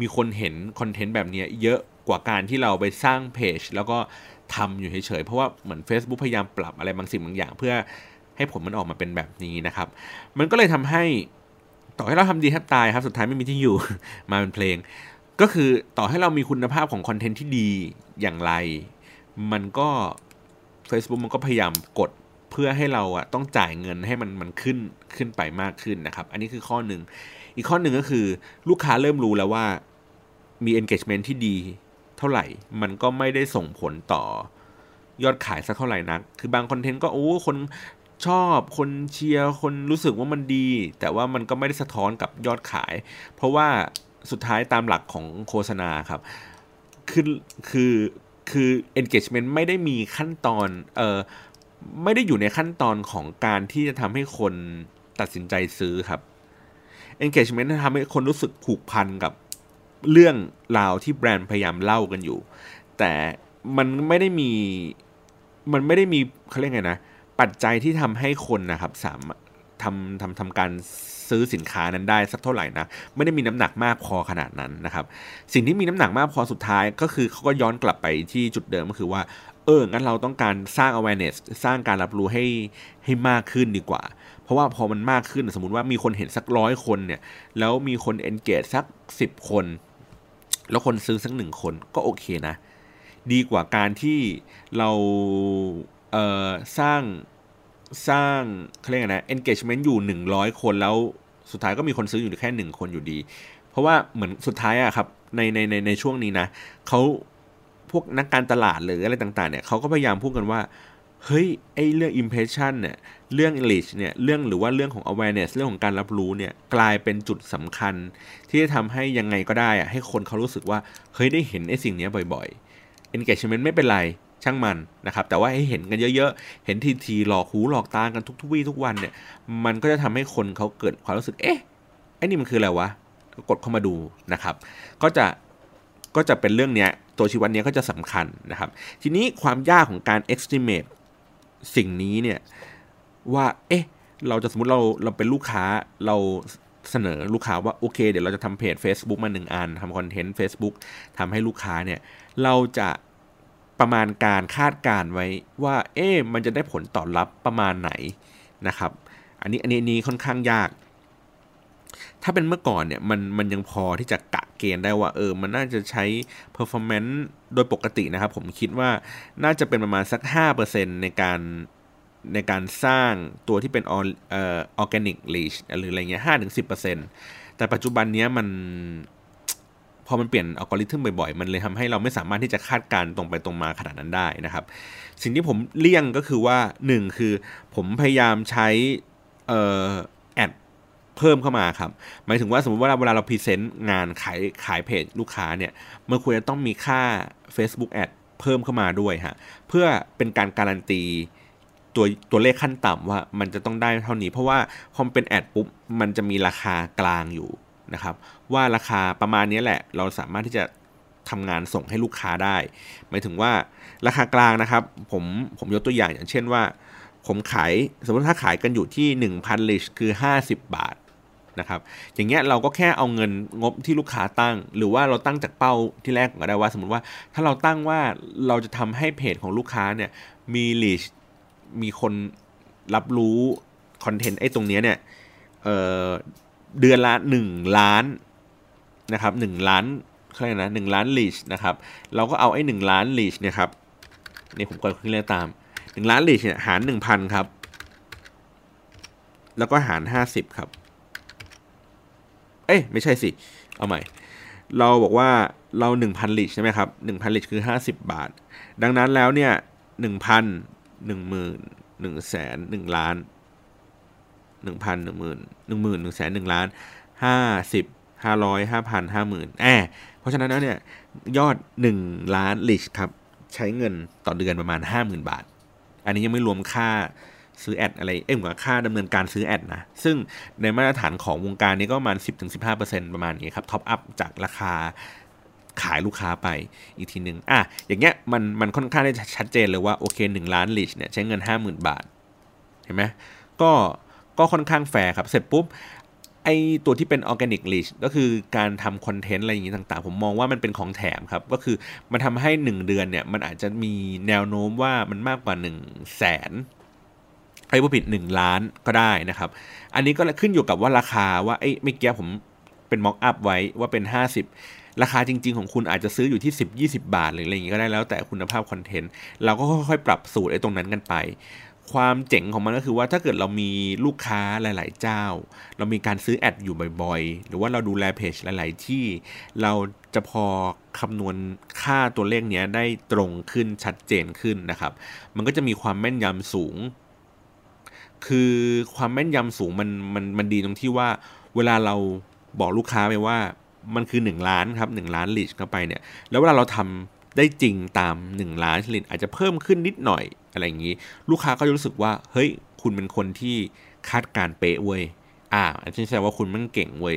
มีคนเห็นคอนเทนต์แบบนี้เยอะกว่าการที่เราไปสร้างเพจแล้วก็ทำอยู่เฉยๆเพราะว่าเหมือน Facebook พยายามปรับอะไรบางสิ่งบางอย่างเพื่อให้ผลมันออกมาเป็นแบบนี้นะครับมันก็เลยทำให้ต่อให้เราทำดีแทบตายครับสุดท้ายไม่มีที่อยู่ มาเป็นเพลงก็คือต่อให้เรามีคุณภาพของคอนเทนต์ที่ดีอย่างไรมันก็ Facebook มันก็พยายามกดเพื่อให้เราต้องจ่ายเงินให้มันขึ้นไปมากขึ้นนะครับอันนี้คือข้อหนึ่งอีกข้อหนึ่งก็คือลูกค้าเริ่มรู้แล้วว่ามี engagement ที่ดีเท่าไหร่มันก็ไม่ได้ส่งผลต่อ ยอดขายสักเท่าไหร่นักคือบางคอนเทนต์ก็โอ้คนชอบคนเชียร์คนรู้สึกว่ามันดีแต่ว่ามันก็ไม่ได้สะท้อนกับยอดขายเพราะว่าสุดท้ายตามหลักของโฆษณาครับคือ engagement ไม่ได้มีขั้นตอนไม่ได้อยู่ในขั้นตอนของการที่จะทำให้คนตัดสินใจซื้อครับ engagement ทำให้คนรู้สึกผูกพันกับเรื่องราวที่แบรนด์พยายามเล่ากันอยู่แต่มันไม่ได้มีเขาเรียกไงนะปัจจัยที่ทำให้คนนะครับสามารถทำการซื้อสินค้านั้นได้สักเท่าไหร่นะไม่ได้มีน้ำหนักมากพอขนาดนั้นนะครับสิ่งที่มีน้ำหนักมากพอสุดท้ายก็คือเขาก็ย้อนกลับไปที่จุดเดิมก็คือว่างั้นเราต้องการสร้าง awareness สร้างการรับรู้ให้มากขึ้นดีกว่าเพราะว่าพอมันมากขึ้นสมมุติว่ามีคนเห็นสัก100คนเนี่ยแล้วมีคน engage สัก10คนแล้วคนซื้อสัก1คนก็โอเคนะดีกว่าการที่เราสร้างเขาเรียกไงนะ engagement อยู่100คนแล้วสุดท้ายก็มีคนซื้ออยู่แค่1คนอยู่ดีเพราะว่าเหมือนสุดท้ายอะครับในช่วงนี้นะเขาพวกนักการตลาดหรืออะไรต่างๆเนี่ยเขาก็พยายามพูดกันว่าเฮ้ยไอ้เรื่อง impression เนี่ยเรื่อง reach เนี่ยเรื่องหรือว่าเรื่องของ awareness เรื่องของการรับรู้เนี่ยกลายเป็นจุดสำคัญที่จะทำให้ยังไงก็ได้อะให้คนเขารู้สึกว่าเฮ้ยได้เห็นไอ้สิ่งนี้บ่อยๆ engagement ไม่เป็นไรช่างมันนะครับแต่ว่าให้เห็นกันเยอะๆเห็นทีๆหลอกหูหลอกตากันทุกวี่ทุกวันเนี่ยมันก็จะทำให้คนเขาเกิดความรู้สึกเอ๊ะไอ้นี่มันคืออะไรวะก็กดเข้ามาดูนะครับก็จะเป็นเรื่องเนี้ยตัวชี้วัดเนี้ยก็จะสำคัญนะครับทีนี้ความยากของการ estimate สิ่งนี้เนี่ยว่าเอ๊ะเราจะสมมุติเราเป็นลูกค้าเราเสนอลูกค้าว่าโอเคเดี๋ยวเราจะทำเพจ Facebook มา1อันทำคอนเทนต์ Facebook ทำให้ลูกค้าเนี่ยเราจะประมาณการคาดการไว้ว่าเอ๊ะมันจะได้ผลตอบรับประมาณไหนนะครับอันนี้ค่อนข้างยากถ้าเป็นเมื่อก่อนเนี่ยมันยังพอที่จะกะเกณฑ์ได้ว่ามันน่าจะใช้ performance โดยปกตินะครับผมคิดว่าน่าจะเป็นประมาณสัก 5% ในการสร้างตัวที่เป็น organic reach หรืออะไรเงี้ย 5-10% แต่ปัจจุบันเนี้ยมันพอมันเปลี่ยนอัลกอริทึมบ่อยๆมันเลยทำให้เราไม่สามารถที่จะคาดการณ์ตรงไปตรงมาขนาดนั้นได้นะครับสิ่งที่ผมเลี่ยงก็คือว่า1คือผมพยายามใช้เพิ่มเข้ามาครับหมายถึงว่าสมมติว่าเวลาเราพรีเซนต์งานขายเพจลูกค้าเนี่ยมันควรจะต้องมีค่า Facebook Ad เพิ่มเข้ามาด้วยฮะเพื่อเป็นการการันตีตัวเลขขั้นต่ำว่ามันจะต้องได้เท่านี้เพราะว่าพอเป็นแอดปุ๊บมันจะมีราคากลางอยู่นะครับว่าราคาประมาณนี้แหละเราสามารถที่จะทำงานส่งให้ลูกค้าได้หมายถึงว่าราคากลางนะครับผมยกตัวอย่างเช่นว่าผมขายสมมติถ้าขายกันอยู่ที่ 1,000 ลิชคือ50บาทนะครับอย่างเงี้ยเราก็แค่เอาเงินงบที่ลูกค้าตั้งหรือว่าเราตั้งจากเป้าที่แรกก็ได้ว่าสมมติว่าถ้าเราตั้งว่าเราจะทำให้เพจของลูกค้าเนี่ยมีลิชมีคนรับรู้คอนเทนต์ไอ้ตรงเนี้ยเนี่ยเดือนละ1ล้านนะครับ1ล้านเท่าไหร่นะ1ล้านลิชนะครับเราก็เอาไอ้1ล้านลิชเนี่ยครับนี่ผมกดขึ้นเลขตาม1ล้านลิชเนี่ยหาร 1,000 ครับแล้วก็หาร50ครับเอ้ยไม่ใช่สิเอาใหม่เราบอกว่าเรา 1,000 ลิชใช่ไหมครับ 1,000 ลิชคือ50บาทดังนั้นแล้วเนี่ย 1,000 10,000 100,000 1ล้าน 1,000 10,000 10,000 100,000 1ล้าน50 500 5,000 50,000เพราะฉะนั้นแล้วเนี่ยยอด1ล้านลิชครับใช้เงินต่อเดือนประมาณ 50,000 บาทอันนี้ยังไม่รวมค่าซื้อแอดอะไรเหมือนค่าดำเนินการซื้อแอดนะซึ่งในมาตรฐานของวงการนี้ก็ประมาณ 10-15% ประมาณนี้ครับท็อปอัพจากราคาขายลูกค้าไปอีกทีนึงอย่างเงี้ยมันค่อนข้างได้ชัดเจนเลยว่าโอเค1ล้านลิชเนี่ยใช้เงิน 50,000 บาทเห็นไหมก็ค่อนข้างแฟร์ครับเสร็จปุ๊บไอตัวที่เป็นออร์แกนิกลิชก็คือการทำคอนเทนต์อะไรอย่างนี้ต่างๆผมมองว่ามันเป็นของแถมครับก็คือมันทำให้1เดือนเนี่ยมันอาจจะมีแนวโน้มว่ามันมากกว่า 100,000ไอ้ผู้ผิด1ล้านก็ได้นะครับอันนี้ก็ขึ้นอยู่กับว่าราคาว่าไอ้เมื่อกี้ผมเป็นม็อกอัพไว้ว่าเป็น50ราคาจริงๆของคุณอาจจะซื้ออยู่ที่10 20บาทหรืออะไรอย่างงี้ก็ได้แล้วแต่คุณภาพคอนเทนต์เราก็ค่อยๆปรับสูตรไอ้ตรงนั้นกันไปความเจ๋งของมันก็คือว่าถ้าเกิดเรามีลูกค้าหลายๆเจ้าเรามีการซื้อแอดอยู่บ่อยๆหรือว่าเราดูแลเพจหลายๆที่เรา จะพอคำนวณค่าตัวเลขนี้ได้ตรงขึ้นชัดเจนขึ้นนะครับมันก็จะมีความแม่นยำสูงคือความแม่นยำสูงมันดีตรงที่ว่าเวลาเราบอกลูกค้าไปว่ามันคือ1ล้านครับ1ล้านลีดเข้าไปเนี่ยแล้วเวลาเราทำได้จริงตาม1ล้านลีดอาจจะเพิ่มขึ้นนิดหน่อยอะไรอย่างนี้ลูกค้าก็จะรู้สึกว่าเฮ้ยคุณเป็นคนที่คาดการเป๊ะเว้ยอันนี้แสดงว่าคุณมันเก่งเว้ย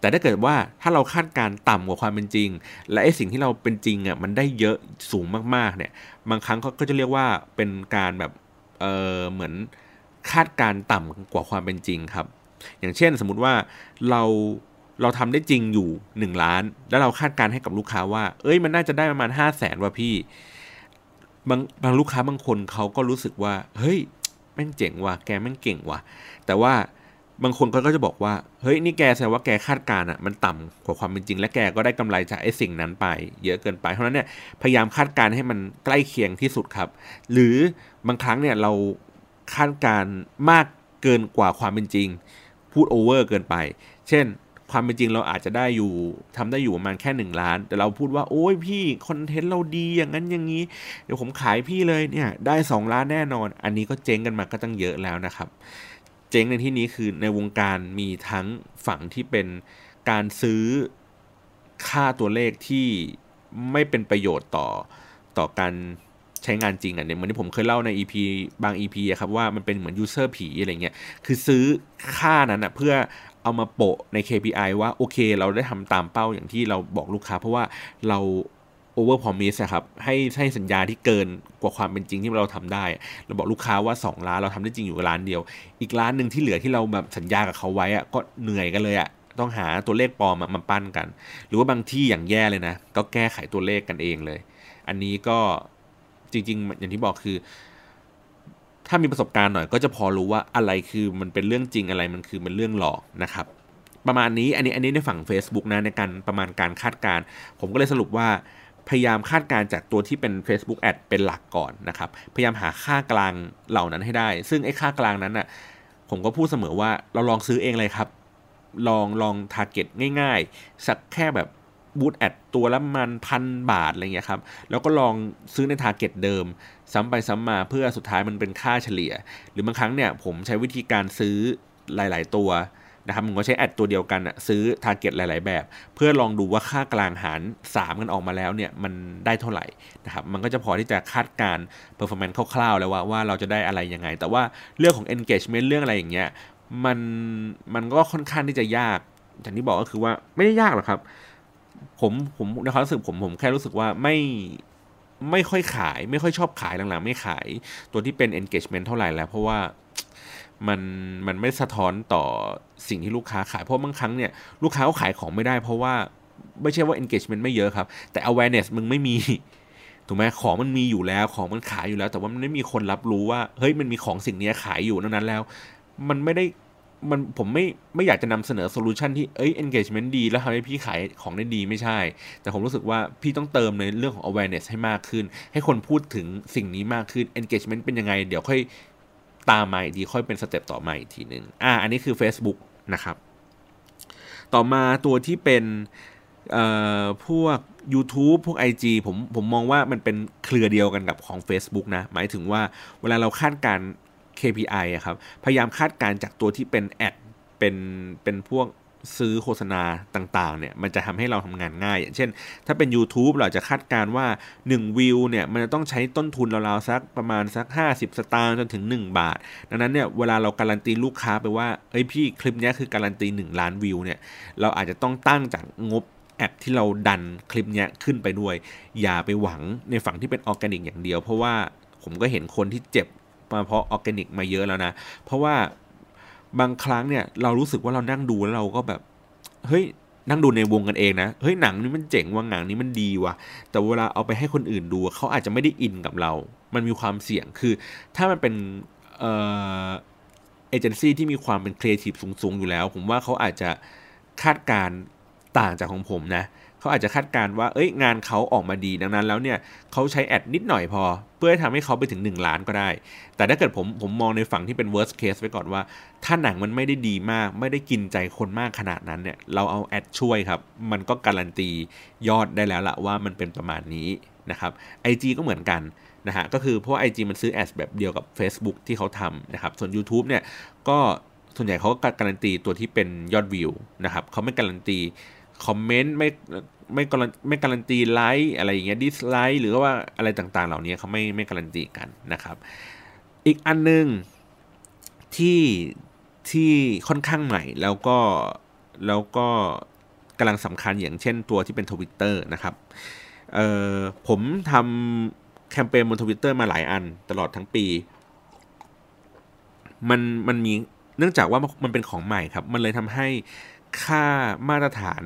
แต่ถ้าเกิดว่าถ้าเราคาดการต่ำกว่าความเป็นจริงและไอ้สิ่งที่เราเป็นจริงอ่ะมันได้เยอะสูงมากๆเนี่ยบางครั้งเขาก็จะเรียกว่าเป็นการแบบเหมือนคาดการต่ำกว่าความเป็นจริงครับอย่างเช่นสมมุติว่าเราทำได้จริงอยู่1ล้านแล้วเราคาดการให้กับลูกค้าว่าเอ้ยมันน่าจะได้ประมาณ 500,000 ว่ะพี่บางลูกค้าบางคนเขาก็รู้สึกว่าเฮ้ยแม่งเจ๋งว่ะแกแม่งเก่งว่ะแต่ว่าบางคนก็จะบอกว่าเฮ้ยนี่แกแสดงว่าแกคาดการณ์อ่ะมันต่ำกว่าความเป็นจริงและแกก็ได้กำไรจากไอ้สิ่งนั้นไปเยอะเกินไปเพราะฉะนั้นเนี่ยพยายามคาดการณ์ให้มันใกล้เคียงที่สุดครับหรือบางครั้งเนี่ยเราคาดการณ์มากเกินกว่าความเป็นจริงพูดโอเวอร์เกินไปเช่นความเป็นจริงเราอาจจะได้อยู่ทำได้อยู่ประมาณแค่1ล้านแต่เราพูดว่าโอ้ยพี่คอนเทนต์เราดีอย่างนั้นอย่างนี้เดี๋ยวผมขายพี่เลยเนี่ยได้2ล้านแน่นอนอันนี้ก็เจ๊งกันมาก็ตั้งเยอะแล้วนะครับเจ๊งในที่นี้คือในวงการมีทั้งฝั่งที่เป็นการซื้อค่าตัวเลขที่ไม่เป็นประโยชน์ต่อการใช้งานจริงอ่ะเนี่ยเหมือนที่ผมเคยเล่าใน EP บาง EP อะครับว่ามันเป็นเหมือน user ผีอะไรเงี้ยคือซื้อค่านั้นอ่ะเพื่อเอามาโปะใน KPI ว่าโอเคเราได้ทำตามเป้าอย่างที่เราบอกลูกค้าเพราะว่าเรา over promise ครับให้สัญญาที่เกินกว่าความเป็นจริงที่เราทำได้เราบอกลูกค้าว่า2ล้านเราทำได้จริงอยู่ล้านเดียวอีกล้านนึงที่เหลือที่เราแบบสัญญากับเขาไว้อ่ะก็เหนื่อยกันเลยอ่ะต้องหาตัวเลขปลอมมาปั้นกันหรือว่าบางที่อย่างแย่เลยนะก็แก้ไขตัวเลขกันเองเลยอันนี้ก็จริงๆอย่างที่บอกคือถ้ามีประสบการณ์หน่อยก็จะพอรู้ว่าอะไรคือมันเป็นเรื่องจริงอะไรมันคือเป็นเรื่องหลอกนะครับประมาณนี้อันนี้ในฝั่ง Facebook นะในการประมาณการคาดการณ์ผมก็เลยสรุปว่าพยายามคาดการณ์จากตัวที่เป็น Facebook Ad เป็นหลักก่อนนะครับพยายามหาค่ากลางเหล่านั้นให้ได้ซึ่งไอ้ค่ากลางนั้นน่ะผมก็พูดเสมอว่าเราลองซื้อเองเลยครับลองทาร์เก็ตง่ายๆสักแค่แบบบูทแอดตัวละมัน1,000 บาทอะไรเงี้ยครับแล้วก็ลองซื้อในทาร์เก็ตเดิมซ้ำไปซ้ำมาเพื่อสุดท้ายมันเป็นค่าเฉลี่ยหรือบางครั้งเนี่ยผมใช้วิธีการซื้อหลายๆตัวนะครับผมก็ใช้แอดตัวเดียวกันอะซื้อทาร์เก็ตหลายๆแบบเพื่อลองดูว่าค่ากลางหาร3กันออกมาแล้วเนี่ยมันได้เท่าไหร่นะครับมันก็จะพอที่จะคาดการณ์เพอร์ฟอร์แมนซ์คร่าวๆแล้วว่าเราจะได้อะไรยังไงแต่ว่าเรื่องของ engagement เรื่องอะไรอย่างเงี้ยมันก็ค่อนข้างที่จะยากอย่างที่บอกก็คือว่าไม่ได้ยากหรอกครับผมในความรู้สึกผมแค่รู้สึกว่าไม่ค่อยขายไม่ค่อยชอบขายหลังๆไม่ขายตัวที่เป็น engagement เท่าไหร่แล้วเพราะว่ามันไม่สะท้อนต่อสิ่งที่ลูกค้าขายเพราะบางครั้งเนี่ยลูกค้าก็ขายของไม่ได้เพราะว่าไม่ใช่ว่า engagement ไม่เยอะครับแต่ awareness มึงไม่มีถูกไหมของมันมีอยู่แล้วของมันขายอยู่แล้วแต่ว่ามันไม่มีคนรับรู้ว่าเฮ้ยมันมีของสิ่งนี้ขายอยู่นั้นแล้วมันไม่ได้ผมไม่อยากจะนำเสนอโซลูชันที่engagement ดีแล้วทำให้พี่ขายของได้ดีไม่ใช่แต่ผมรู้สึกว่าพี่ต้องเติมในเรื่องของ awareness ให้มากขึ้นให้คนพูดถึงสิ่งนี้มากขึ้น engagement เป็นยังไงเดี๋ยวค่อยตามมาอีกทีค่อยเป็นสเต็ปต่อมาอีกทีนึงอันนี้คือ Facebook นะครับต่อมาตัวที่เป็นพวก YouTube พวก IG ผมมองว่ามันเป็นเครือเดียวกันกับของ Facebook นะหมายถึงว่าเวลาเราคาดการKPI อะครับพยายามคาดการณ์จากตัวที่เป็นแอดเป็นพวกซื้อโฆษณาต่างๆเนี่ยมันจะทำให้เราทำงานง่ายอย่างเช่นถ้าเป็น YouTube เราจะคาดการณ์ว่า1วิวเนี่ยมันจะต้องใช้ต้นทุนราวๆสักประมาณสัก50สตางค์จนถึง1บาทดังนั้นเนี่ยเวลาเราการันตีลูกค้าไปว่าเอ้ยพี่คลิปนี้คือการันตี1ล้านวิวเนี่ยเราอาจจะต้องตั้งจากงบแอดที่เราดันคลิปนี้ขึ้นไปด้วยอย่าไปหวังในฝั่งที่เป็นออร์แกนิกอย่างเดียวเพราะว่าผมก็เห็นคนที่เจ็บมาเพราะออร์แกนิกมาเยอะแล้วนะเพราะว่าบางครั้งเนี่ยเรารู้สึกว่าเรานั่งดูแล้วเราก็แบบเฮ้ยนั่งดูในวงกันเองนะเฮ้ยหนังนี้มันเจ๋งว่ะหนังนี้มันดีว่ะแต่เวลาเอาไปให้คนอื่นดูเขาอาจจะไม่ได้อินกับเรามันมีความเสี่ยงคือถ้ามันเป็นเอเจนซี่ที่มีความเป็นครีเอทีฟสูงๆอยู่แล้วผมว่าเขาอาจจะคาดการต่างจากของผมนะ เขาอาจจะคาดการณ์ว่าเอ้ยงานเขาออกมาดีดังนั้นแล้วเนี่ยเขาใช้แอดนิดหน่อยพอเพื่อทำให้เขาไปถึง1ล้านก็ได้แต่ถ้าเกิดผมมองในฝั่งที่เป็น worst case ไว้ก่อนว่าถ้าหนังมันไม่ได้ดีมากไม่ได้กินใจคนมากขนาดนั้นเนี่ยเราเอาแอดช่วยครับมันก็การันตียอดได้แล้วละว่ามันเป็นประมาณนี้นะครับ IG ก็เหมือนกันนะฮะก็คือเพราะว่า IG มันซื้อแอดแบบเดียวกับ Facebook ที่เขาทำนะครับส่วน YouTube เนี่ยก็ส่วนใหญ่เขาก็การันตีตัวที่เป็นยอดวิวนะครับเขาไม่การันตีคอมเมนต์ไม่การันตีไลค์อะไรอย่างเงี้ยดิสไลค์หรือว่าอะไรต่างๆเหล่านี้เขาไม่การันตีกันนะครับอีกอันนึงที่ค่อนข้างใหม่แล้วก็กำลังสำคัญอย่างเช่นตัวที่เป็น Twitter นะครับผมทำแคมเปญบน Twitter มาหลายอันตลอดทั้งปีมันมีเนื่องจากว่ามันเป็นของใหม่ครับมันเลยทำให้ค่ามาตรฐาน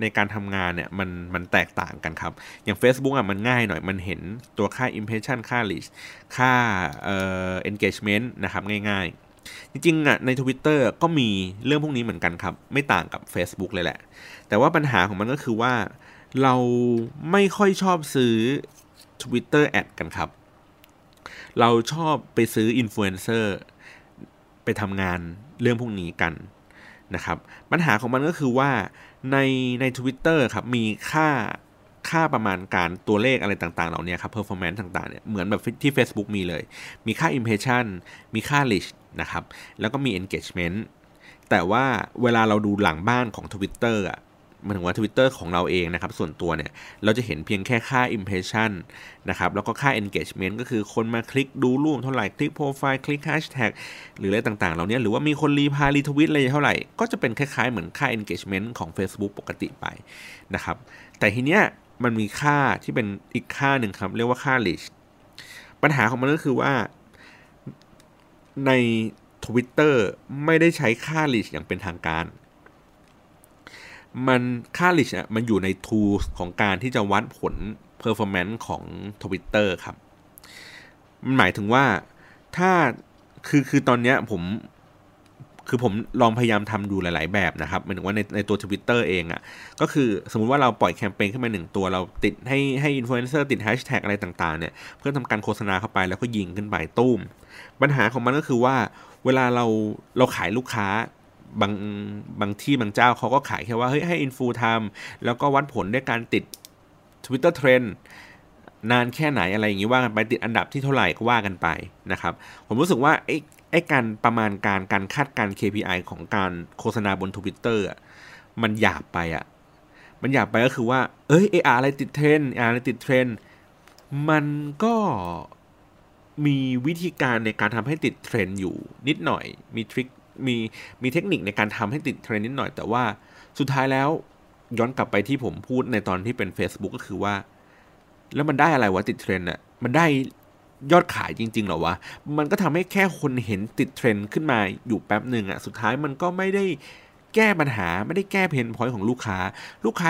ในการทำงานเนี่ยมันแตกต่างกันครับอย่าง Facebook อ่ะมันง่ายหน่อยมันเห็นตัวค่า impression ค่า reach ค่าengagement นะครับง่ายๆจริงๆอ่ะใน Twitter ก็มีเรื่องพวกนี้เหมือนกันครับไม่ต่างกับ Facebook เลยแหละแต่ว่าปัญหาของมันก็คือว่าเราไม่ค่อยชอบซื้อ Twitter Ad กันครับเราชอบไปซื้อ Influencer ไปทำงานเรื่องพวกนี้กันนะครับปัญหาของมันก็คือว่าใน Twitter ครับมีค่าประมาณการตัวเลขอะไรต่างๆเหล่านี้ครับ performance ต่างๆเนี่ยเหมือนแบบที่ Facebook มีเลยมีค่า impression มีค่า reach นะครับแล้วก็มี engagement แต่ว่าเวลาเราดูหลังบ้านของ Twitter อ่ะมันถึงว่า Twitter ของเราเองนะครับส่วนตัวเนี่ยเราจะเห็นเพียงแค่ค่า impression นะครับแล้วก็ค่า engagement ก็คือคนมาคลิกดูรูปเท่าไหร่คลิกโปรไฟล์คลิก hashtag หรืออะไรต่างๆเหล่านี้หรือว่ามีคนรีทวีตอะไรเท่าไหร่ก็จะเป็นคล้ายๆเหมือนค่า engagement ของ Facebook ปกติไปนะครับแต่ทีเนี้ยมันมีค่าที่เป็นอีกค่าหนึ่งครับเรียกว่าค่า reach ปัญหาของมันก็คือว่าใน Twitter ไม่ได้ใช้ค่า reach อย่างเป็นทางการมันค่า reach อ่ะมันอยู่ใน tools ของการที่จะวัดผล performance ของ Twitter ครับมันหมายถึงว่าถ้าคือตอนเนี้ยผมลองพยายามทำดูหลายๆแบบนะครับหมายถึงว่าในตัว Twitter เองอ่ะก็คือสมมุติว่าเราปล่อยแคมเปญขึ้นมา1ตัวเราติดให้ influencer ติด hashtag อะไรต่างๆเนี่ยเพื่อทำการโฆษณาเข้าไปแล้วก็ยิงขึ้นไปตุ้มปัญหาของมันก็คือว่าเวลาเราขายลูกค้าบางที่บางเจ้าเขาก็ขายแค่ว่าเฮ้ยให้อินฟูทำแล้วก็วัดผลด้วยการติด Twitter Trend นานแค่ไหนอะไรอย่างงี้ว่ากันไปติดอันดับที่เท่าไหร่ก็ว่ากันไปนะครับผมรู้สึกว่าไอ้การประมาณการคาดการ KPI ของการโฆษณาบน Twitter อ่ะมันหยาบไปอ่ะมันหยาบไปก็คือว่าเอ้ย AR อะไรติดเทรนด์ AR อะไรติดเทรนด์มันก็มีวิธีการในการทำให้ติดเทรนด์อยู่นิดหน่อยมีทริคมีเทคนิคในการทำให้ติดเทรนด์นิดหน่อยแต่ว่าสุดท้ายแล้วย้อนกลับไปที่ผมพูดในตอนที่เป็น Facebook ก็คือว่าแล้วมันได้อะไรวะติดเทรนด์อ่ะมันได้ยอดขายจริงๆเหรอวะมันก็ทำให้แค่คนเห็นติดเทรนด์ขึ้นมาอยู่แป๊บนึงอ่ะสุดท้ายมันก็ไม่ได้แก้ปัญหาไม่ได้แก้เพนพอยต์ของลูกค้า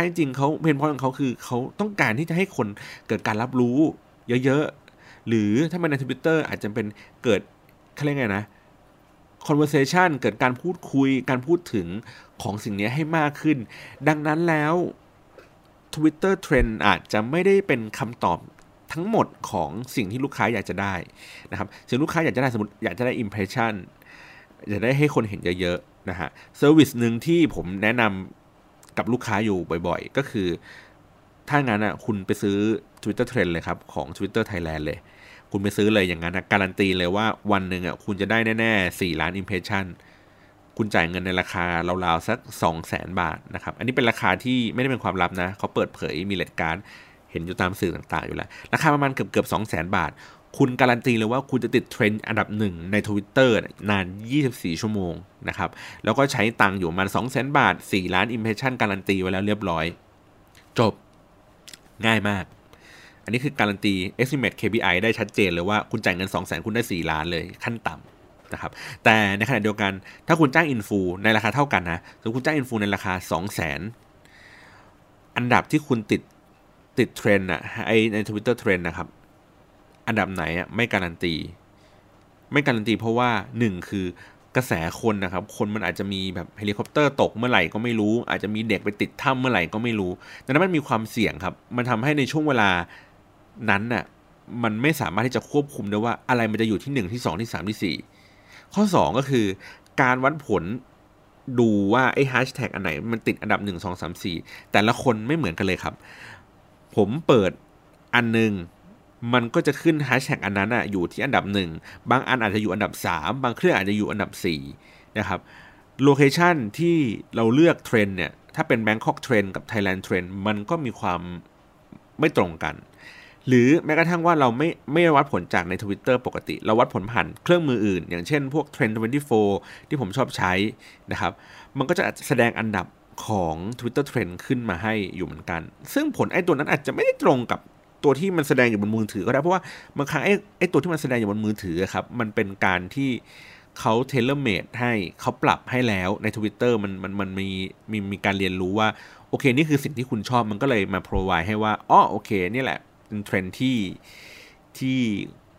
จริงๆเขาเพนพอยต์ของเขาคือเขาต้องการที่จะให้คนเกิดการรับรู้เยอะๆหรือถ้ามันใน Twitter อาจจะเป็นเกิดเขาเรียกไงนะconversation เกิดการพูดคุยการพูดถึงของสิ่งนี้ให้มากขึ้นดังนั้นแล้ว Twitter Trend อาจจะไม่ได้เป็นคำตอบทั้งหมดของสิ่งที่ลูกค้าอยากจะได้นะครับสิ่งลูกค้าอยากจะได้สมมติอยากจะได้ impression อยากได้ให้คนเห็นเยอะๆนะฮะ service นึงที่ผมแนะนำกับลูกค้าอยู่บ่อยๆก็คือถ้างั้นอ่ะคุณไปซื้อ Twitter Trend เลยครับของ Twitter Thailand เลยคุณไปซื้อเลยอย่างนั้นนะการันตีเลยว่าวันหนึ่งอ่ะคุณจะได้แน่ๆ4ล้าน impression คุณจ่ายเงินในราคาราวๆสัก 200,000 บาทนะครับอันนี้เป็นราคาที่ไม่ได้เป็นความลับนะเขาเปิดเผยมีเลทการ์ดเห็นอยู่ตามสื่อต่างๆอยู่แล้วราคาประมาณเกือบ 200,000 บาทคุณการันตีเลยว่าคุณจะติดเทรนด์อันดับ1ใน Twitter นาน24ชั่วโมงนะครับแล้วก็ใช้ตังค์อยู่ประมาณ 200,000 บาท4ล้าน impression การันตีไว้แล้วเรียบร้อยจบง่ายมากอันนี้คือการันตี estimate KPI ได้ชัดเจนเลยว่าคุณจ่ายเงิน 200,000 คุณได้4ล้านเลยขั้นต่ำนะครับแต่ในขณะเดียวกันถ้าคุณจ้างอินฟูในราคาเท่ากันนะถ้าคุณจ้างอินฟูในราคา 200,000 อันดับที่คุณติดเทรนด์อะใน Twitter Trend นะครับอันดับไหนอะไม่การันตีเพราะว่า1คือก กระแสคนนะครับคนมันอาจจะมีแบบเฮลิคอปเตอร์ตกเมื่อไหร่ก็ไม่รู้อาจจะมีเด็กไปติดถ้ำเมื่อไหร่ก็ไม่รู้ดังนั้นมันมีความเสี่ยงครับมันทำให้ในช่วงเวลานั้นน่ะมันไม่สามารถที่จะควบคุมได้ว่าอะไรมันจะอยู่ที่1ที่2ที่3ที่4ข้อ2ก็คือการวัดผลดูว่าไอ้แฮชแท็กอันไหนมันติดอันดับ1 2 3 4แต่ละคนไม่เหมือนกันเลยครับผมเปิดอันนึงมันก็จะขึ้นแฮชแท็กอันนั้นอยู่ที่อันดับ1บางอันอาจจะอยู่อันดับ3บางเครื่องอาจจะอยู่อันดับ4นะครับโลเคชันที่เราเลือกเทรนเนี่ยถ้าเป็น Bangkok Trend กับ Thailand Trend มันก็มีความไม่ตรงกันหรือแม้กระทั่งว่าเราไม่วัดผลจากใน Twitter ปกติเราวัดผลผ่านเครื่องมืออื่นอย่างเช่นพวก Trend 24ที่ผมชอบใช้นะครับมันก็จะแสดงอันดับของ Twitter Trend ขึ้นมาให้อยู่เหมือนกันซึ่งผลไอ้ตัวนั้นอาจจะไม่ได้ตรงกับตัวที่มันแสดงอยู่บนมือถือก็ได้เพราะว่าบางครั้งไอ้ตัวที่มันแสดงอยู่บนมือถือครับมันเป็นการที่เขาเทเลเมดให้เขาปรับให้แล้วใน Twitter มันมีการเรียนรู้ว่าโอเคนี่คือสิ่งที่คุณชอบมันก็เลยมาโปรไวด์ให้ว่าอ๋อโอเคนี่แหละเป็นเทรนด์ที่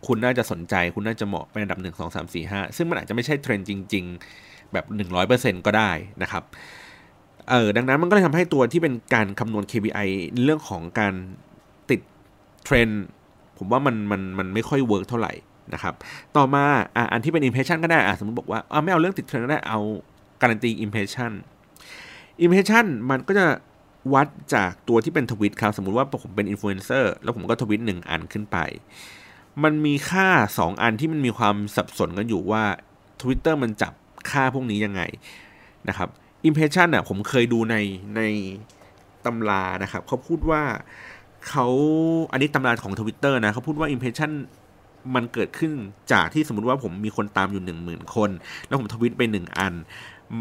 คุณน่าจะสนใจคุณน่าจะเหมาะเป็นอันดับ1 2 3 4 5ซึ่งมันอาจจะไม่ใช่เทรนด์จริงๆแบบ 100% ก็ได้นะครับดังนั้นมันก็เลยทำให้ตัวที่เป็นการคำนวณ KPI เรื่องของการติดเทรนด์ผมว่ามันไม่ค่อยเวิร์กเท่าไหร่นะครับต่อมาอันที่เป็น impression ก็ได้สมมติบอกว่าไม่เอาเรื่องติดเทรนด์ก็ได้เอาการันตี impression มันก็จะวัดจากตัวที่เป็นทวิตครับสมมุติว่าผมเป็นอินฟลูเอนเซอร์แล้วผมก็ทวิต1อันขึ้นไปมันมีค่า2อันที่มันมีความสับสนกันอยู่ว่า Twitter มันจับค่าพวกนี้ยังไงนะครับอิมเพรสชั่นผมเคยดูในตำรานะครับเขาพูดว่าเขาอันนี้ตำราของ Twitter นะเขาพูดว่าอิมเพรสชั่นมันเกิดขึ้นจากที่สมมุติว่าผมมีคนตามอยู่ 10,000 คนแล้วผมทวิตไป1อัน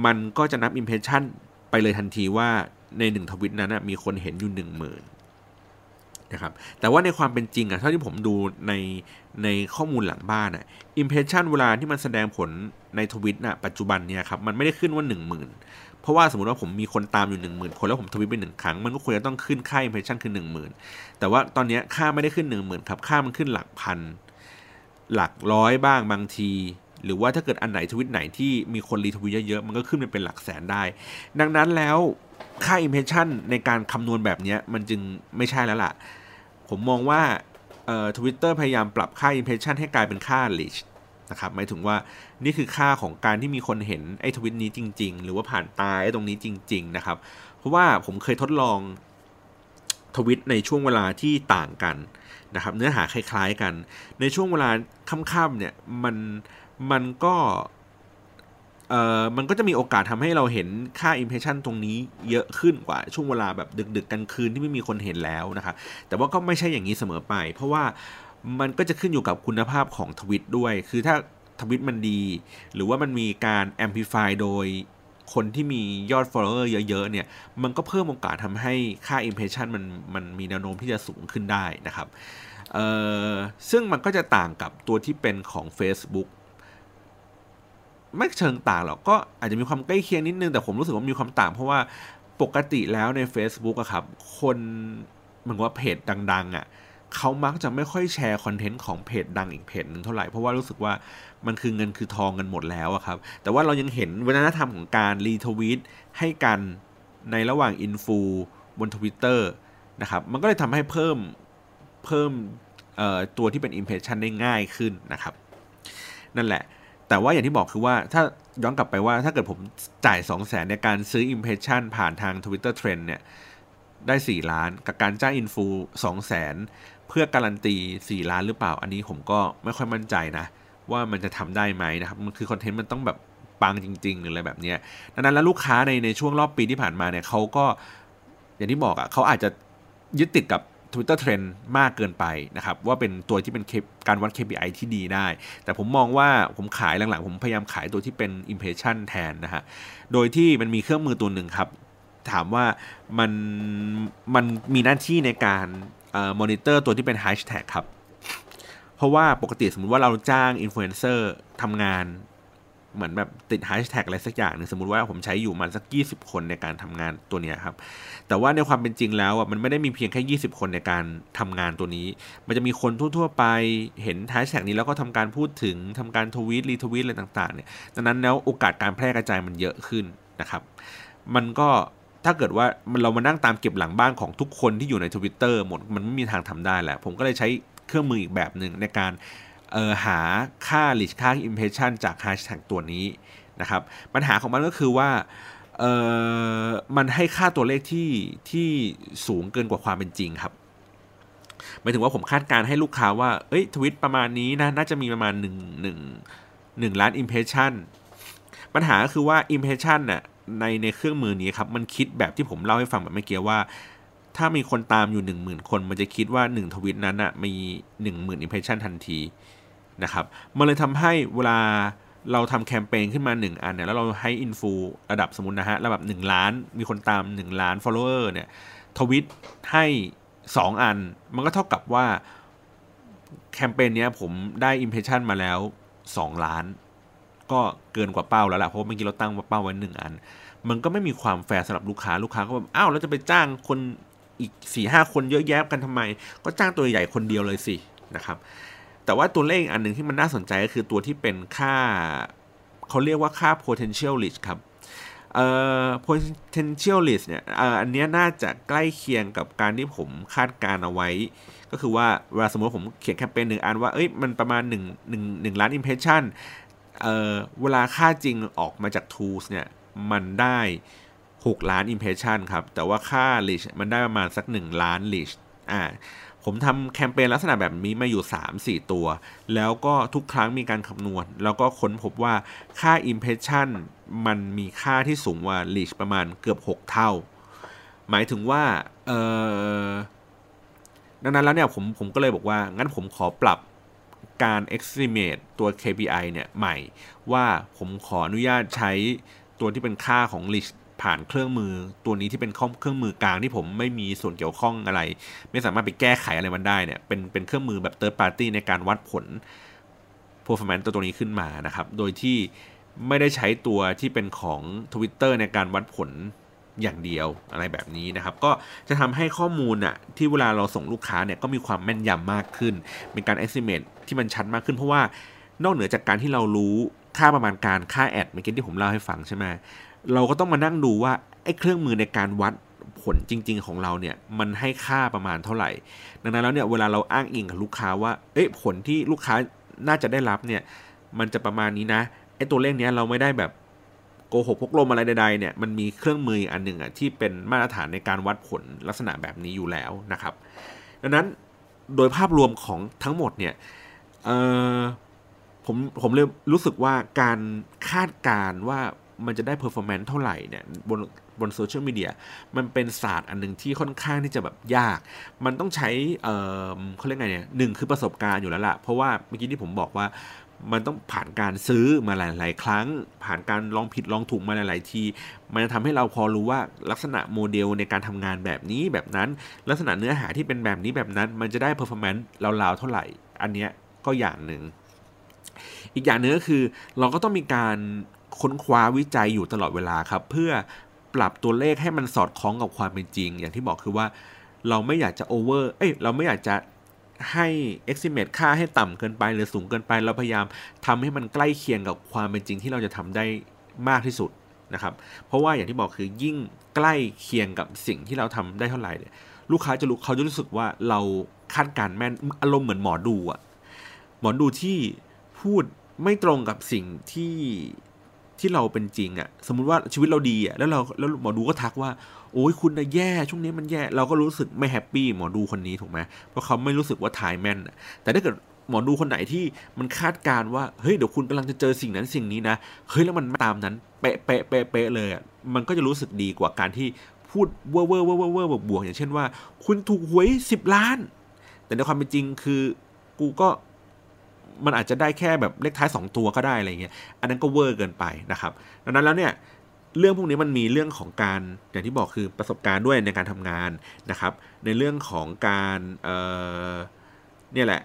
มันก็จะนับอิมเพรสชั่นไปเลยทันทีว่าใน1ทวิตนั้นมีคนเห็นอยู่ 10,000 นะครับแต่ว่าในความเป็นจริงเท่าที่ผมดูในข้อมูลหลังบ้านimpression เวลาที่มันแสดงผลในทวิตปัจจุบันเนี่ยครับมันไม่ได้ขึ้นว่า 10,000 เพราะว่าสมมติว่าผมมีคนตามอยู่ 10,000 คนแล้วผมทวิตไป1ครั้งมันก็ควรจะต้องขึ้นค่า impression คือ 10,000 แต่ว่าตอนนี้ค่าไม่ได้ขึ้น 10,000 ครับค่ามันขึ้นหลักพันหลักร้อยบ้างบางทีหรือว่าถ้าเกิดอันไหนทวิตไหนที่มีคนรีทวิตเยอะๆมันก็ขึ้นไปเป็นหลักแสนได้ดังนั้นแล้วค่า impression ในการคำนวณแบบนี้มันจึงไม่ใช่แล้วล่ะผมมองว่าTwitter พยายามปรับค่า impression ให้กลายเป็นค่า reach นะครับหมายถึงว่านี่คือค่าของการที่มีคนเห็นไอ้ทวิตนี้จริงๆหรือว่าผ่านตาไอ้ตรงนี้จริงๆนะครับเพราะว่าผมเคยทดลองทวิตในช่วงเวลาที่ต่างกันนะครับเนื้อหาคล้ายๆกันในช่วงเวลาค่ำๆเนี่ยมันก็จะมีโอกาสทำให้เราเห็นค่า impression ตรงนี้เยอะขึ้นกว่าช่วงเวลาแบบดึกๆกลางคืนที่ไม่มีคนเห็นแล้วนะครับแต่ว่าก็ไม่ใช่อย่างนี้เสมอไปเพราะว่ามันก็จะขึ้นอยู่กับคุณภาพของทวิตด้วยคือถ้าทวิตมันดีหรือว่ามันมีการ amplify โดยคนที่มียอด follower เยอะๆเนี่ยมันก็เพิ่มโอกาสทำให้ค่า impression มันมีแนวโน้มที่จะสูงขึ้นได้นะครับซึ่งมันก็จะต่างกับตัวที่เป็นของ Facebookไม่เชิงต่างหรอกก็อาจจะมีความใกล้เคียงนิดนึงแต่ผมรู้สึกว่ามีความต่างเพราะว่าปกติแล้วใน Facebook อะครับคนเหมือนว่าเพจดังๆอะเขามักจะไม่ค่อยแชร์คอนเทนต์ของเพจดังอีกเพจหนึ่งเท่าไหร่เพราะว่ารู้สึกว่ามันคือเงินคือทองกันหมดแล้วอะครับแต่ว่าเรายังเห็นวัฒนธรรมของการรีทวีตให้กันในระหว่างอินฟูบน Twitter นะครับมันก็เลยทำให้เพิ่มตัวที่เป็น impression ได้ง่ายขึ้นนะครับนั่นแหละแต่ว่าอย่างที่บอกคือว่าถ้าย้อนกลับไปว่าถ้าเกิดผมจ่าย 200,000 ในการซื้อ impression ผ่านทาง Twitter Trend เนี่ยได้4 ล้านกับการจ้างอินฟู 200,000 เพื่อการันตี4 ล้านหรือเปล่าอันนี้ผมก็ไม่ค่อยมั่นใจนะว่ามันจะทำได้ไหมนะครับมันคือคอนเทนต์มันต้องแบบปังจริงๆหรืออะไรแบบนี้ดังนั้นแล้วลูกค้าในช่วงรอบปีที่ผ่านมาเนี่ยเขาก็อย่างที่บอกอ่ะเขาอาจจะยึดติดกับTwitter Trend มากเกินไปนะครับว่าเป็นตัวที่เป็นการวัด KPI ที่ดีได้แต่ผมมองว่าผมขายหลังๆผมพยายามขายตัวที่เป็น impression แทนนะฮะโดยที่มันมีเครื่องมือตัวหนึ่งครับถามว่ามันมีหน้าที่ในการmonitor ตัวที่เป็น hashtag ครับเพราะว่าปกติสมมุติว่าเราจ้าง influencer ทำงาน เหมือนแบบติดแฮชแท็กอะไรสักอย่างนึงสมมุติว่าผมใช้อยู่มันสัก20คนในการทำงานตัวนี้ครับแต่ว่าในความเป็นจริงแล้วอ่ะมันไม่ได้มีเพียงแค่20คนในการทำงานตัวนี้มันจะมีคนทั่วๆไปเห็นแฮชแท็กนี้แล้วก็ทำการพูดถึงทำการทวีตรีทวีตอะไรต่างๆเนี่ยดังนั้นแล้วโอกาสการแพร่กระจายมันเยอะขึ้นนะครับมันก็ถ้าเกิดว่าเรามานั่งตามเก็บหลังบ้านของทุกคนที่อยู่ใน Twitter หมดมันไม่มีทางทำได้แหละผมก็เลยใช้เครื่องมืออีกแบบหนึ่งในการหาค่า reach ค่า impression จาก hashtag ตัวนี้นะครับปัญหาของมันก็คือว่ามันให้ค่าตัวเลขที่สูงเกินกว่าความเป็นจริงครับหมายถึงว่าผมคาดการให้ลูกค้าว่าเอ้ยทวิตประมาณนี้นะน่าจะมีประมาณ1ล้าน impression ปัญหาก็คือว่า impression น่ะในเครื่องมือนี้ครับมันคิดแบบที่ผมเล่าให้ฟังแบบเมื่อกี้ว่าถ้ามีคนตามอยู่ 10,000 คนมันจะคิดว่า1ทวีตนั้นน่ะมี 10,000 impression ทันทีนะครับมันเลยทำให้เวลาเราทำแคมเปญขึ้นมา1อันเนี่ยแล้วเราให้อินฟูระดับสมมุตินะฮะระดับ1ล้านมีคนตาม1ล้าน follower เนี่ยทวีตให้2อันมันก็เท่ากับว่าแคมเปญเนี้ยผมได้ impression มาแล้ว2ล้านก็เกินกว่าเป้าแล้วล่ะเพราะเมื่อกี้เราตั้งเป้าไว้1อันมันก็ไม่มีความแฟร์สำหรับลูกค้าก็แบบอ้าวเราจะไปจ้างคนอีก 4-5 คนเยอะแยะกันทำไมก็จ้างตัวใหญ่คนเดียวเลยสินะครับแต่ว่าตัวเลขอันหนึ่งที่มันน่าสนใจก็คือตัวที่เป็นค่าเขาเรียกว่าค่า potential reach ครับpotential reach เนี่ยอันนี้น่าจะใกล้เคียงกับการที่ผมคาดการเอาไว้ก็คือว่าเวลาสมมติผมเขียนแคมเปญ1อันว่าเอ้ยมันประมาณ1ล้าน impression เวลาค่าจริงออกมาจาก tools เนี่ยมันได้6ล้าน impression ครับแต่ว่าค่า reach มันได้ประมาณสัก1ล้าน reach ผมทำแคมเปญลักษณะแบบนี้มาอยู่ 3-4 ตัวแล้วก็ทุกครั้งมีการคำนวณแล้วก็ค้นพบว่าค่า impression มันมีค่าที่สูงกว่า reach ประมาณเกือบ6เท่าหมายถึงว่าดังนั้นแล้วเนี่ยผมก็เลยบอกว่างั้นผมขอปรับการ estimate ตัว KPI เนี่ยใหม่ว่าผมขออนุญาตใช้ตัวที่เป็นค่าของ reachผ่านเครื่องมือตัวนี้ที่เป็นเครื่องมือกลางที่ผมไม่มีส่วนเกี่ยวข้องอะไรไม่สามารถไปแก้ไขอะไรมันได้เนี่ยเป็นเครื่องมือแบบ third party ในการวัดผล performance ตัวนี้ขึ้นมานะครับโดยที่ไม่ได้ใช้ตัวที่เป็นของ Twitter ในการวัดผลอย่างเดียวอะไรแบบนี้นะครับก็จะทำให้ข้อมูลอ่ะที่เวลาเราส่งลูกค้าเนี่ยก็มีความแม่นยำมากขึ้นเป็นการ estimate ที่มันชัดมากขึ้นเพราะว่านอกเหนือจากการที่เรารู้ค่าประมาณการค่าแอดเมื่อกี้ที่ผมเล่าให้ฟังใช่ไหมเราก็ต้องมานั่งดูว่าไอ้เครื่องมือในการวัดผลจริงๆของเราเนี่ยมันให้ค่าประมาณเท่าไหร่ดังนั้นแล้วเนี่ยเวลาเราอ้างอิงกับลูกค้าว่าเอ้ยผลที่ลูกค้าน่าจะได้รับเนี่ยมันจะประมาณนี้นะไอ้ตัวเลขเนี้ยเราไม่ได้แบบโกหกพกลมอะไรใดๆเนี่ยมันมีเครื่องมืออันหนึ่งอ่ะที่เป็นมาตรฐานในการวัดผลลักษณะแบบนี้อยู่แล้วนะครับดังนั้นโดยภาพรวมของทั้งหมดเนี่ยผมเลยรู้สึกว่าการคาดการณ์ว่ามันจะได้ performance เท่าไหร่เนี่ยบนโซเชียลมีเดียมันเป็นศาสตร์อันนึงที่ค่อนข้างที่จะแบบยากมันต้องใช้เขาเรียกไงเนี่ย1คือประสบการณ์อยู่แล้วล่ะเพราะว่าเมื่อกี้ที่ผมบอกว่ามันต้องผ่านการซื้อมาหลายๆครั้งผ่านการลองผิดลองถูกมาหลายๆทีมันจะทำให้เราพอรู้ว่าลักษณะโมเดลในการทำงานแบบนี้แบบนั้นลักษณะเนื้อหาที่เป็นแบบนี้แบบนั้นมันจะได้ performance ราวๆเท่าไหร่อันเนี้ยก็อย่างนึงอีกอย่างนึงก็คือเราก็ต้องมีการค้นคว้าวิจัยอยู่ตลอดเวลาครับเพื่อปรับตัวเลขให้มันสอดคล้องกับความเป็นจริงอย่างที่บอกคือว่าเราไม่อยากจะเราไม่อยากจะให้ estimate ค่าให้ต่ำเกินไปหรือสูงเกินไปเราพยายามทำให้มันใกล้เคียงกับความเป็นจริงที่เราจะทำได้มากที่สุดนะครับเพราะว่าอย่างที่บอกคือยิ่งใกล้เคียงกับสิ่งที่เราทำได้เท่าไหร่เนี่ยลูกค้าจะรู้เขาจะรู้สึกว่าเราคาดการณ์แม่นอารมณ์เหมือนหมอดูที่พูดไม่ตรงกับสิ่งที่เราเป็นจริงอ่ะสมมุติว่าชีวิตเราดีอ่ะแล้วหมอดูก็ทักว่าโอ้ยคุณน่ะแย่ช่วงนี้มันแย่เราก็รู้สึกไม่แฮปปี้หมอดูคนนี้ถูกไหมเพราะเขาไม่รู้สึกว่าทายแม่นแต่ถ้าเกิดหมอดูคนไหนที่มันคาดการณ์ว่าเฮ้ยเดี๋ยวคุณกำลังจะเจอสิ่งนั้นสิ่งนี้นะเฮ้ยแล้วมันตามนั้นเป๊ะเลยอ่ะมันก็จะรู้สึกดีกว่าการที่พูดเว่อๆบวกๆอย่างเช่นว่าคุณถูกหวย10ล้านแต่ในความเป็นจริงคือกูก็มันอาจจะได้แค่แบบเลขท้าย2ตัวก็ได้อะไรเงี้ยอันนั้นก็เวอร์เกินไปนะครับดังนั้นแล้วเนี่ยเรื่องพวกนี้มันมีเรื่องของการอย่างที่บอกคือประสบการณ์ด้วยในการทำงานนะครับในเรื่องของการเนี่ยแหละ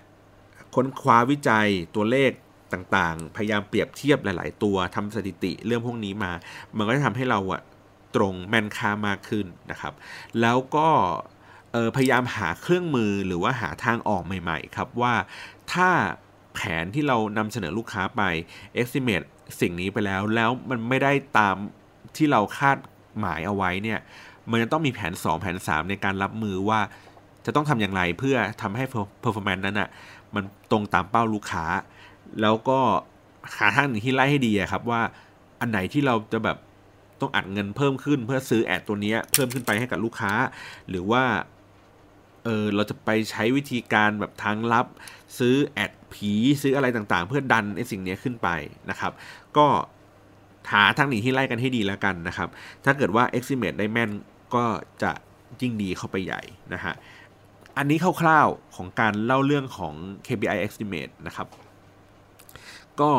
ค้นคว้าวิจัยตัวเลข ต่างๆพยายามเปรียบเทียบหลายๆตัวทำสถิติเรื่องพวกนี้มามันก็จะทำให้เราอะตรงแมนคามากขึ้นนะครับแล้วก็พยายามหาเครื่องมือหรือว่าหาทางออกใหม่ๆครับว่าถ้าแผนที่เรานำเสนอลูกค้าไป estimate สิ่งนี้ไปแล้วมันไม่ได้ตามที่เราคาดหมายเอาไว้เนี่ยมันจะต้องมีแผน2แผน3ในการรับมือว่าจะต้องทำอย่างไรเพื่อทำให้ performance นั้นอ่ะมันตรงตามเป้าลูกค้าแล้วก็หาทางหนึ่งที่ไล่ให้ดีครับว่าอันไหนที่เราจะแบบต้องอัดเงินเพิ่มขึ้นเพื่อซื้อแอดตัวนี้เพิ่มขึ้นไปให้กับลูกค้าหรือว่าเราจะไปใช้วิธีการแบบทางลับซื้อแอดผีซื้ออะไรต่างๆเพื่อดันไอ้สิ่งนี้ขึ้นไปนะครับก็หาทางหนีที่ไล่กันให้ดีแล้วกันนะครับถ้าเกิดว่า estimate ได้แม่นก็จะยิ่งดีเข้าไปใหญ่นะฮะอันนี้คร่าวๆของการเล่าเรื่องของ KPI estimate นะครับก็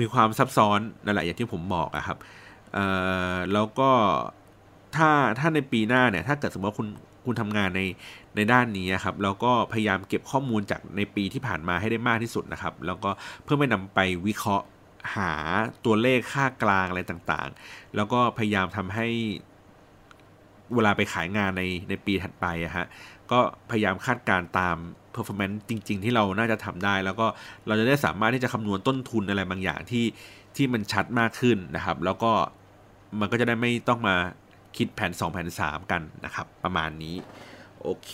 มีความซับซ้อนนั่นแหละอย่างที่ผมบอกอะครับแล้วก็ถ้าในปีหน้าเนี่ยถ้าเกิดสมมติว่าคุณทำงานในด้านนี้ครับแล้วก็พยายามเก็บข้อมูลจากในปีที่ผ่านมาให้ได้มากที่สุดนะครับแล้วก็เพื่อไปนำไปวิเคราะห์หาตัวเลขค่ากลางอะไรต่างๆแล้วก็พยายามทำให้เวลาไปขายงานในปีถัดไปอะฮะก็พยายามคาดการตาม performance จริงๆที่เราน่าจะทำได้แล้วก็เราจะได้สามารถที่จะคำนวณต้นทุนอะไรบางอย่างที่มันชัดมากขึ้นนะครับแล้วก็มันก็จะได้ไม่ต้องมาคิดแผน2แผน3กันนะครับประมาณนี้โอเค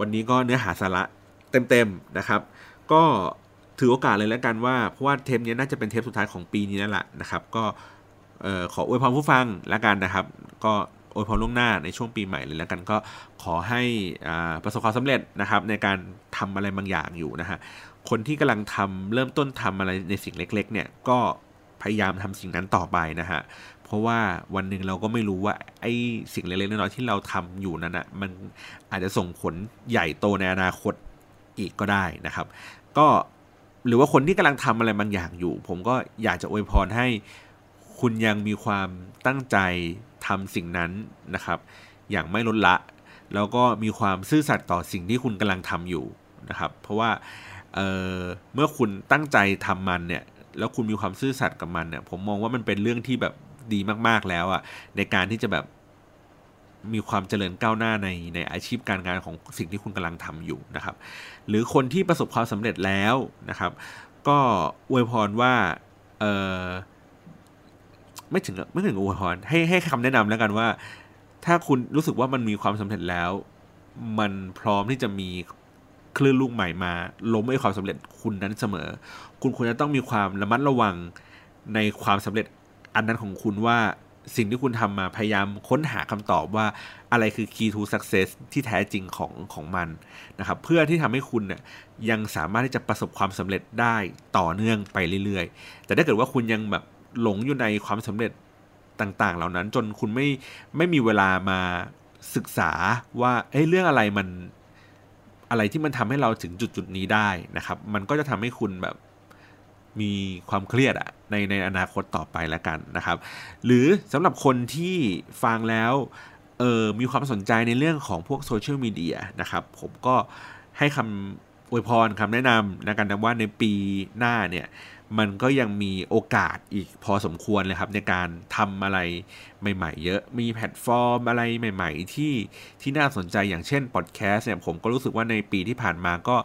วันนี้ก็เนื้อหาสาระเต็มๆนะครับก็ถือโอกาสเลยแล้วกันว่าเพราะว่าเทปนี้น่าจะเป็นเทปสุดท้ายของปีนี้แล้วล่ะนะครับก็ขออวยพรผู้ฟังแล้วกันนะครับก็อวยพรล่วงหน้าในช่วงปีใหม่เลยแล้วกันก็ขอให้ประสบความสำเร็จนะครับในการทำอะไรบางอย่างอยู่นะฮะคนที่กำลังเริ่มต้นทำอะไรในสิ่งเล็กๆเนี่ยก็พยายามทำสิ่งนั้นต่อไปนะฮะเพราะว่าวันหนึ่งเราก็ไม่รู้ว่าไอ้สิ่งเล็กๆน้อยๆที่เราทำอยู่นั้นนะมันอาจจะส่งผลใหญ่โตในอนาคตอีกก็ได้นะครับก็หรือว่าคนที่กำลังทำอะไรบางอย่างอยู่ผมก็อยากจะอวยพรให้คุณยังมีความตั้งใจทำสิ่งนั้นนะครับอย่างไม่ลดละแล้วก็มีความซื่อสัตย์ต่อสิ่งที่คุณกำลังทำอยู่นะครับเพราะว่าเมื่อคุณตั้งใจทำมันเนี่ยแล้วคุณมีความซื่อสัตย์กับมันเนี่ยผมมองว่ามันเป็นเรื่องที่แบบดีมากๆแล้วอ่ะในการที่จะแบบมีความเจริญก้าวหน้าในอาชีพการงานของสิ่งที่คุณกำลังทำอยู่นะครับหรือคนที่ประสบความสำเร็จแล้วนะครับก็อวยพรว่าไม่ถึงอวยพรให้คำแนะนำแล้วกันว่าถ้าคุณรู้สึกว่ามันมีความสำเร็จแล้วมันพร้อมที่จะมีคลื่นลูกใหม่มาล้มไอ้ความสำเร็จคุณนั้นเสมอคุณควรจะต้องมีความระมัดระวังในความสำเร็จอันนั้นของคุณว่าสิ่งที่คุณทำมาพยายามค้นหาคำตอบว่าอะไรคือ key to success ที่แท้จริงของมันนะครับเพื่อที่ทำให้คุณเนี่ยยังสามารถที่จะประสบความสำเร็จได้ต่อเนื่องไปเรื่อยๆแต่ถ้าเกิดว่าคุณยังแบบหลงอยู่ในความสำเร็จต่างๆเหล่านั้นจนคุณไม่มีเวลามาศึกษาว่าเรื่องอะไรมันอะไรที่มันทำให้เราถึงจุดนี้ได้นะครับมันก็จะทำให้คุณแบบมีความเครียดอะในอนาคตต่อไปแล้วกันนะครับหรือสำหรับคนที่ฟังแล้วมีความสนใจในเรื่องของพวกโซเชียลมีเดียนะครับผมก็ให้คำอวยพรคำแนะนำนะกันนะว่าในปีหน้าเนี่ยมันก็ยังมีโอกาสอีกพอสมควรเลยครับในการทำอะไรใหม่ๆเยอะมีแพลตฟอร์มอะไรใหม่ๆที่น่าสนใจอย่างเช่นพอดแคสต์เนี่ยผมก็รู้สึกว่าในปีที่ผ่านมาก็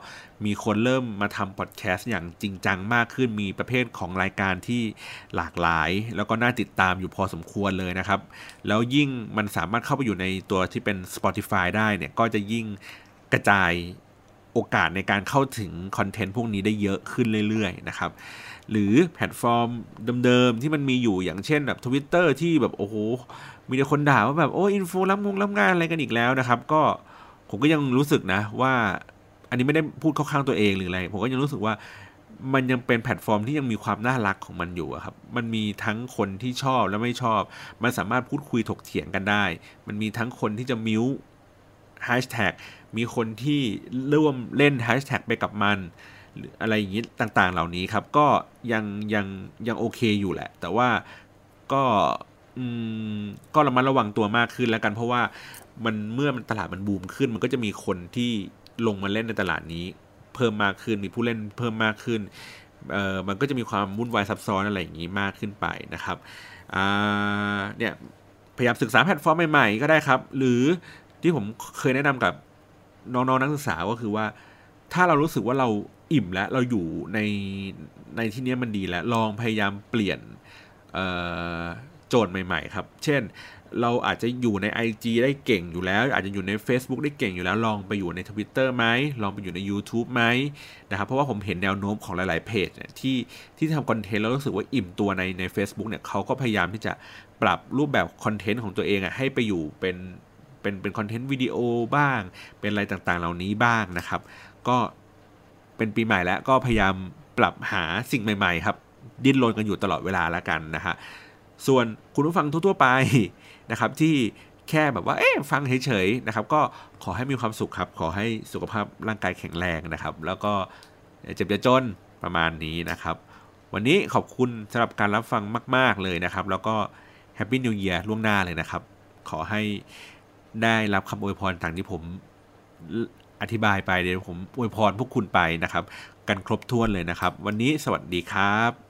มีคนเริ่มมาทำพอดแคสต์อย่างจริงจังมากขึ้นมีประเภทของรายการที่หลากหลายแล้วก็น่าติดตามอยู่พอสมควรเลยนะครับแล้วยิ่งมันสามารถเข้าไปอยู่ในตัวที่เป็น Spotify ได้เนี่ยก็จะยิ่งกระจายโอกาสในการเข้าถึงคอนเทนต์พวกนี้ได้เยอะขึ้นเรื่อยๆนะครับหรือแพลตฟอร์มเดิมๆที่มันมีอยู่อย่างเช่นแบบ Twitter ที่แบบโอ้โหมีแต่คนด่าว่าแบบโอ้อินฟูรับงานอะไรกันอีกแล้วนะครับก็ผมก็ยังรู้สึกนะว่าอันนี้ไม่ได้พูดเข้าข้างตัวเองหรืออะไรผมก็ยังรู้สึกว่ามันยังเป็นแพลตฟอร์มที่ยังมีความน่ารักของมันอยู่ครับมันมีทั้งคนที่ชอบและไม่ชอบมันสามารถพูดคุยถกเถียงกันได้มันมีทั้งคนที่จะมิ้ว#มีคนที่ร่วมเล่น#ไปกับมันหรืออะไรอย่างนี้ต่างๆเหล่านี้ครับก็ยังโอเคอยู่แหละแต่ว่าก็ระมัดระวังตัวมากขึ้นแล้วกันเพราะว่าเมื่อตลาดมันบูมขึ้นมันก็จะมีคนที่ลงมาเล่นในตลาดนี้เพิ่มมากขึ้นมีผู้เล่นเพิ่มมากขึ้น มันก็จะมีความวุ่นวายซับซ้อนอะไรอย่างนี้มากขึ้นไปนะครับเนี่ยพยายามศึกษาแพลตฟอร์มใหม่ๆก็ได้ครับหรือที่ผมเคยแนะนำกับน้องๆนักศึกษาก็คือว่าถ้าเรารู้สึกว่าเราอิ่มแล้วเราอยู่ในที่นี้มันดีแล้วลองพยายามเปลี่ยนโจทย์ใหม่ๆครับเช่นเราอาจจะอยู่ใน IG ได้เก่งอยู่แล้วอาจจะอยู่ใน Facebook ได้เก่งอยู่แล้วลองไปอยู่ใน Twitter ไหมลองไปอยู่ใน YouTube ไหมนะครับเพราะว่าผมเห็นแนวโน้มของหลายๆเพจเนี่ยที่ทำคอนเทนต์แล้วรู้สึกว่าอิ่มตัวใน Facebook เนี่ยเขาก็พยายามที่จะปรับรูปแบบคอนเทนต์ของตัวเองอ่ะให้ไปอยู่เป็นคอนเทนต์วิดีโอบ้างเป็นอะไรต่างๆเหล่านี้บ้างนะครับก็เป็นปีใหม่แล้วก็พยายามปรับหาสิ่งใหม่ๆครับดิ้นรนกันอยู่ตลอดเวลาแล้วกันนะฮะส่วนคุณผู้ฟังทั่วๆไปนะครับที่แค่แบบว่าฟังเฉยๆนะครับก็ขอให้มีความสุขครับขอให้สุขภาพร่างกายแข็งแรงนะครับแล้วก็เจ็บจะจนประมาณนี้นะครับวันนี้ขอบคุณสำหรับการรับฟังมากๆเลยนะครับแล้วก็แฮปปี้นิวเยียร์ล่วงหน้าเลยนะครับขอให้ได้รับคำอวยพรต่างที่ผมอธิบายไปเดี๋ยวผมอวยพรพวกคุณไปนะครับกันครบถ้วนเลยนะครับวันนี้สวัสดีครับ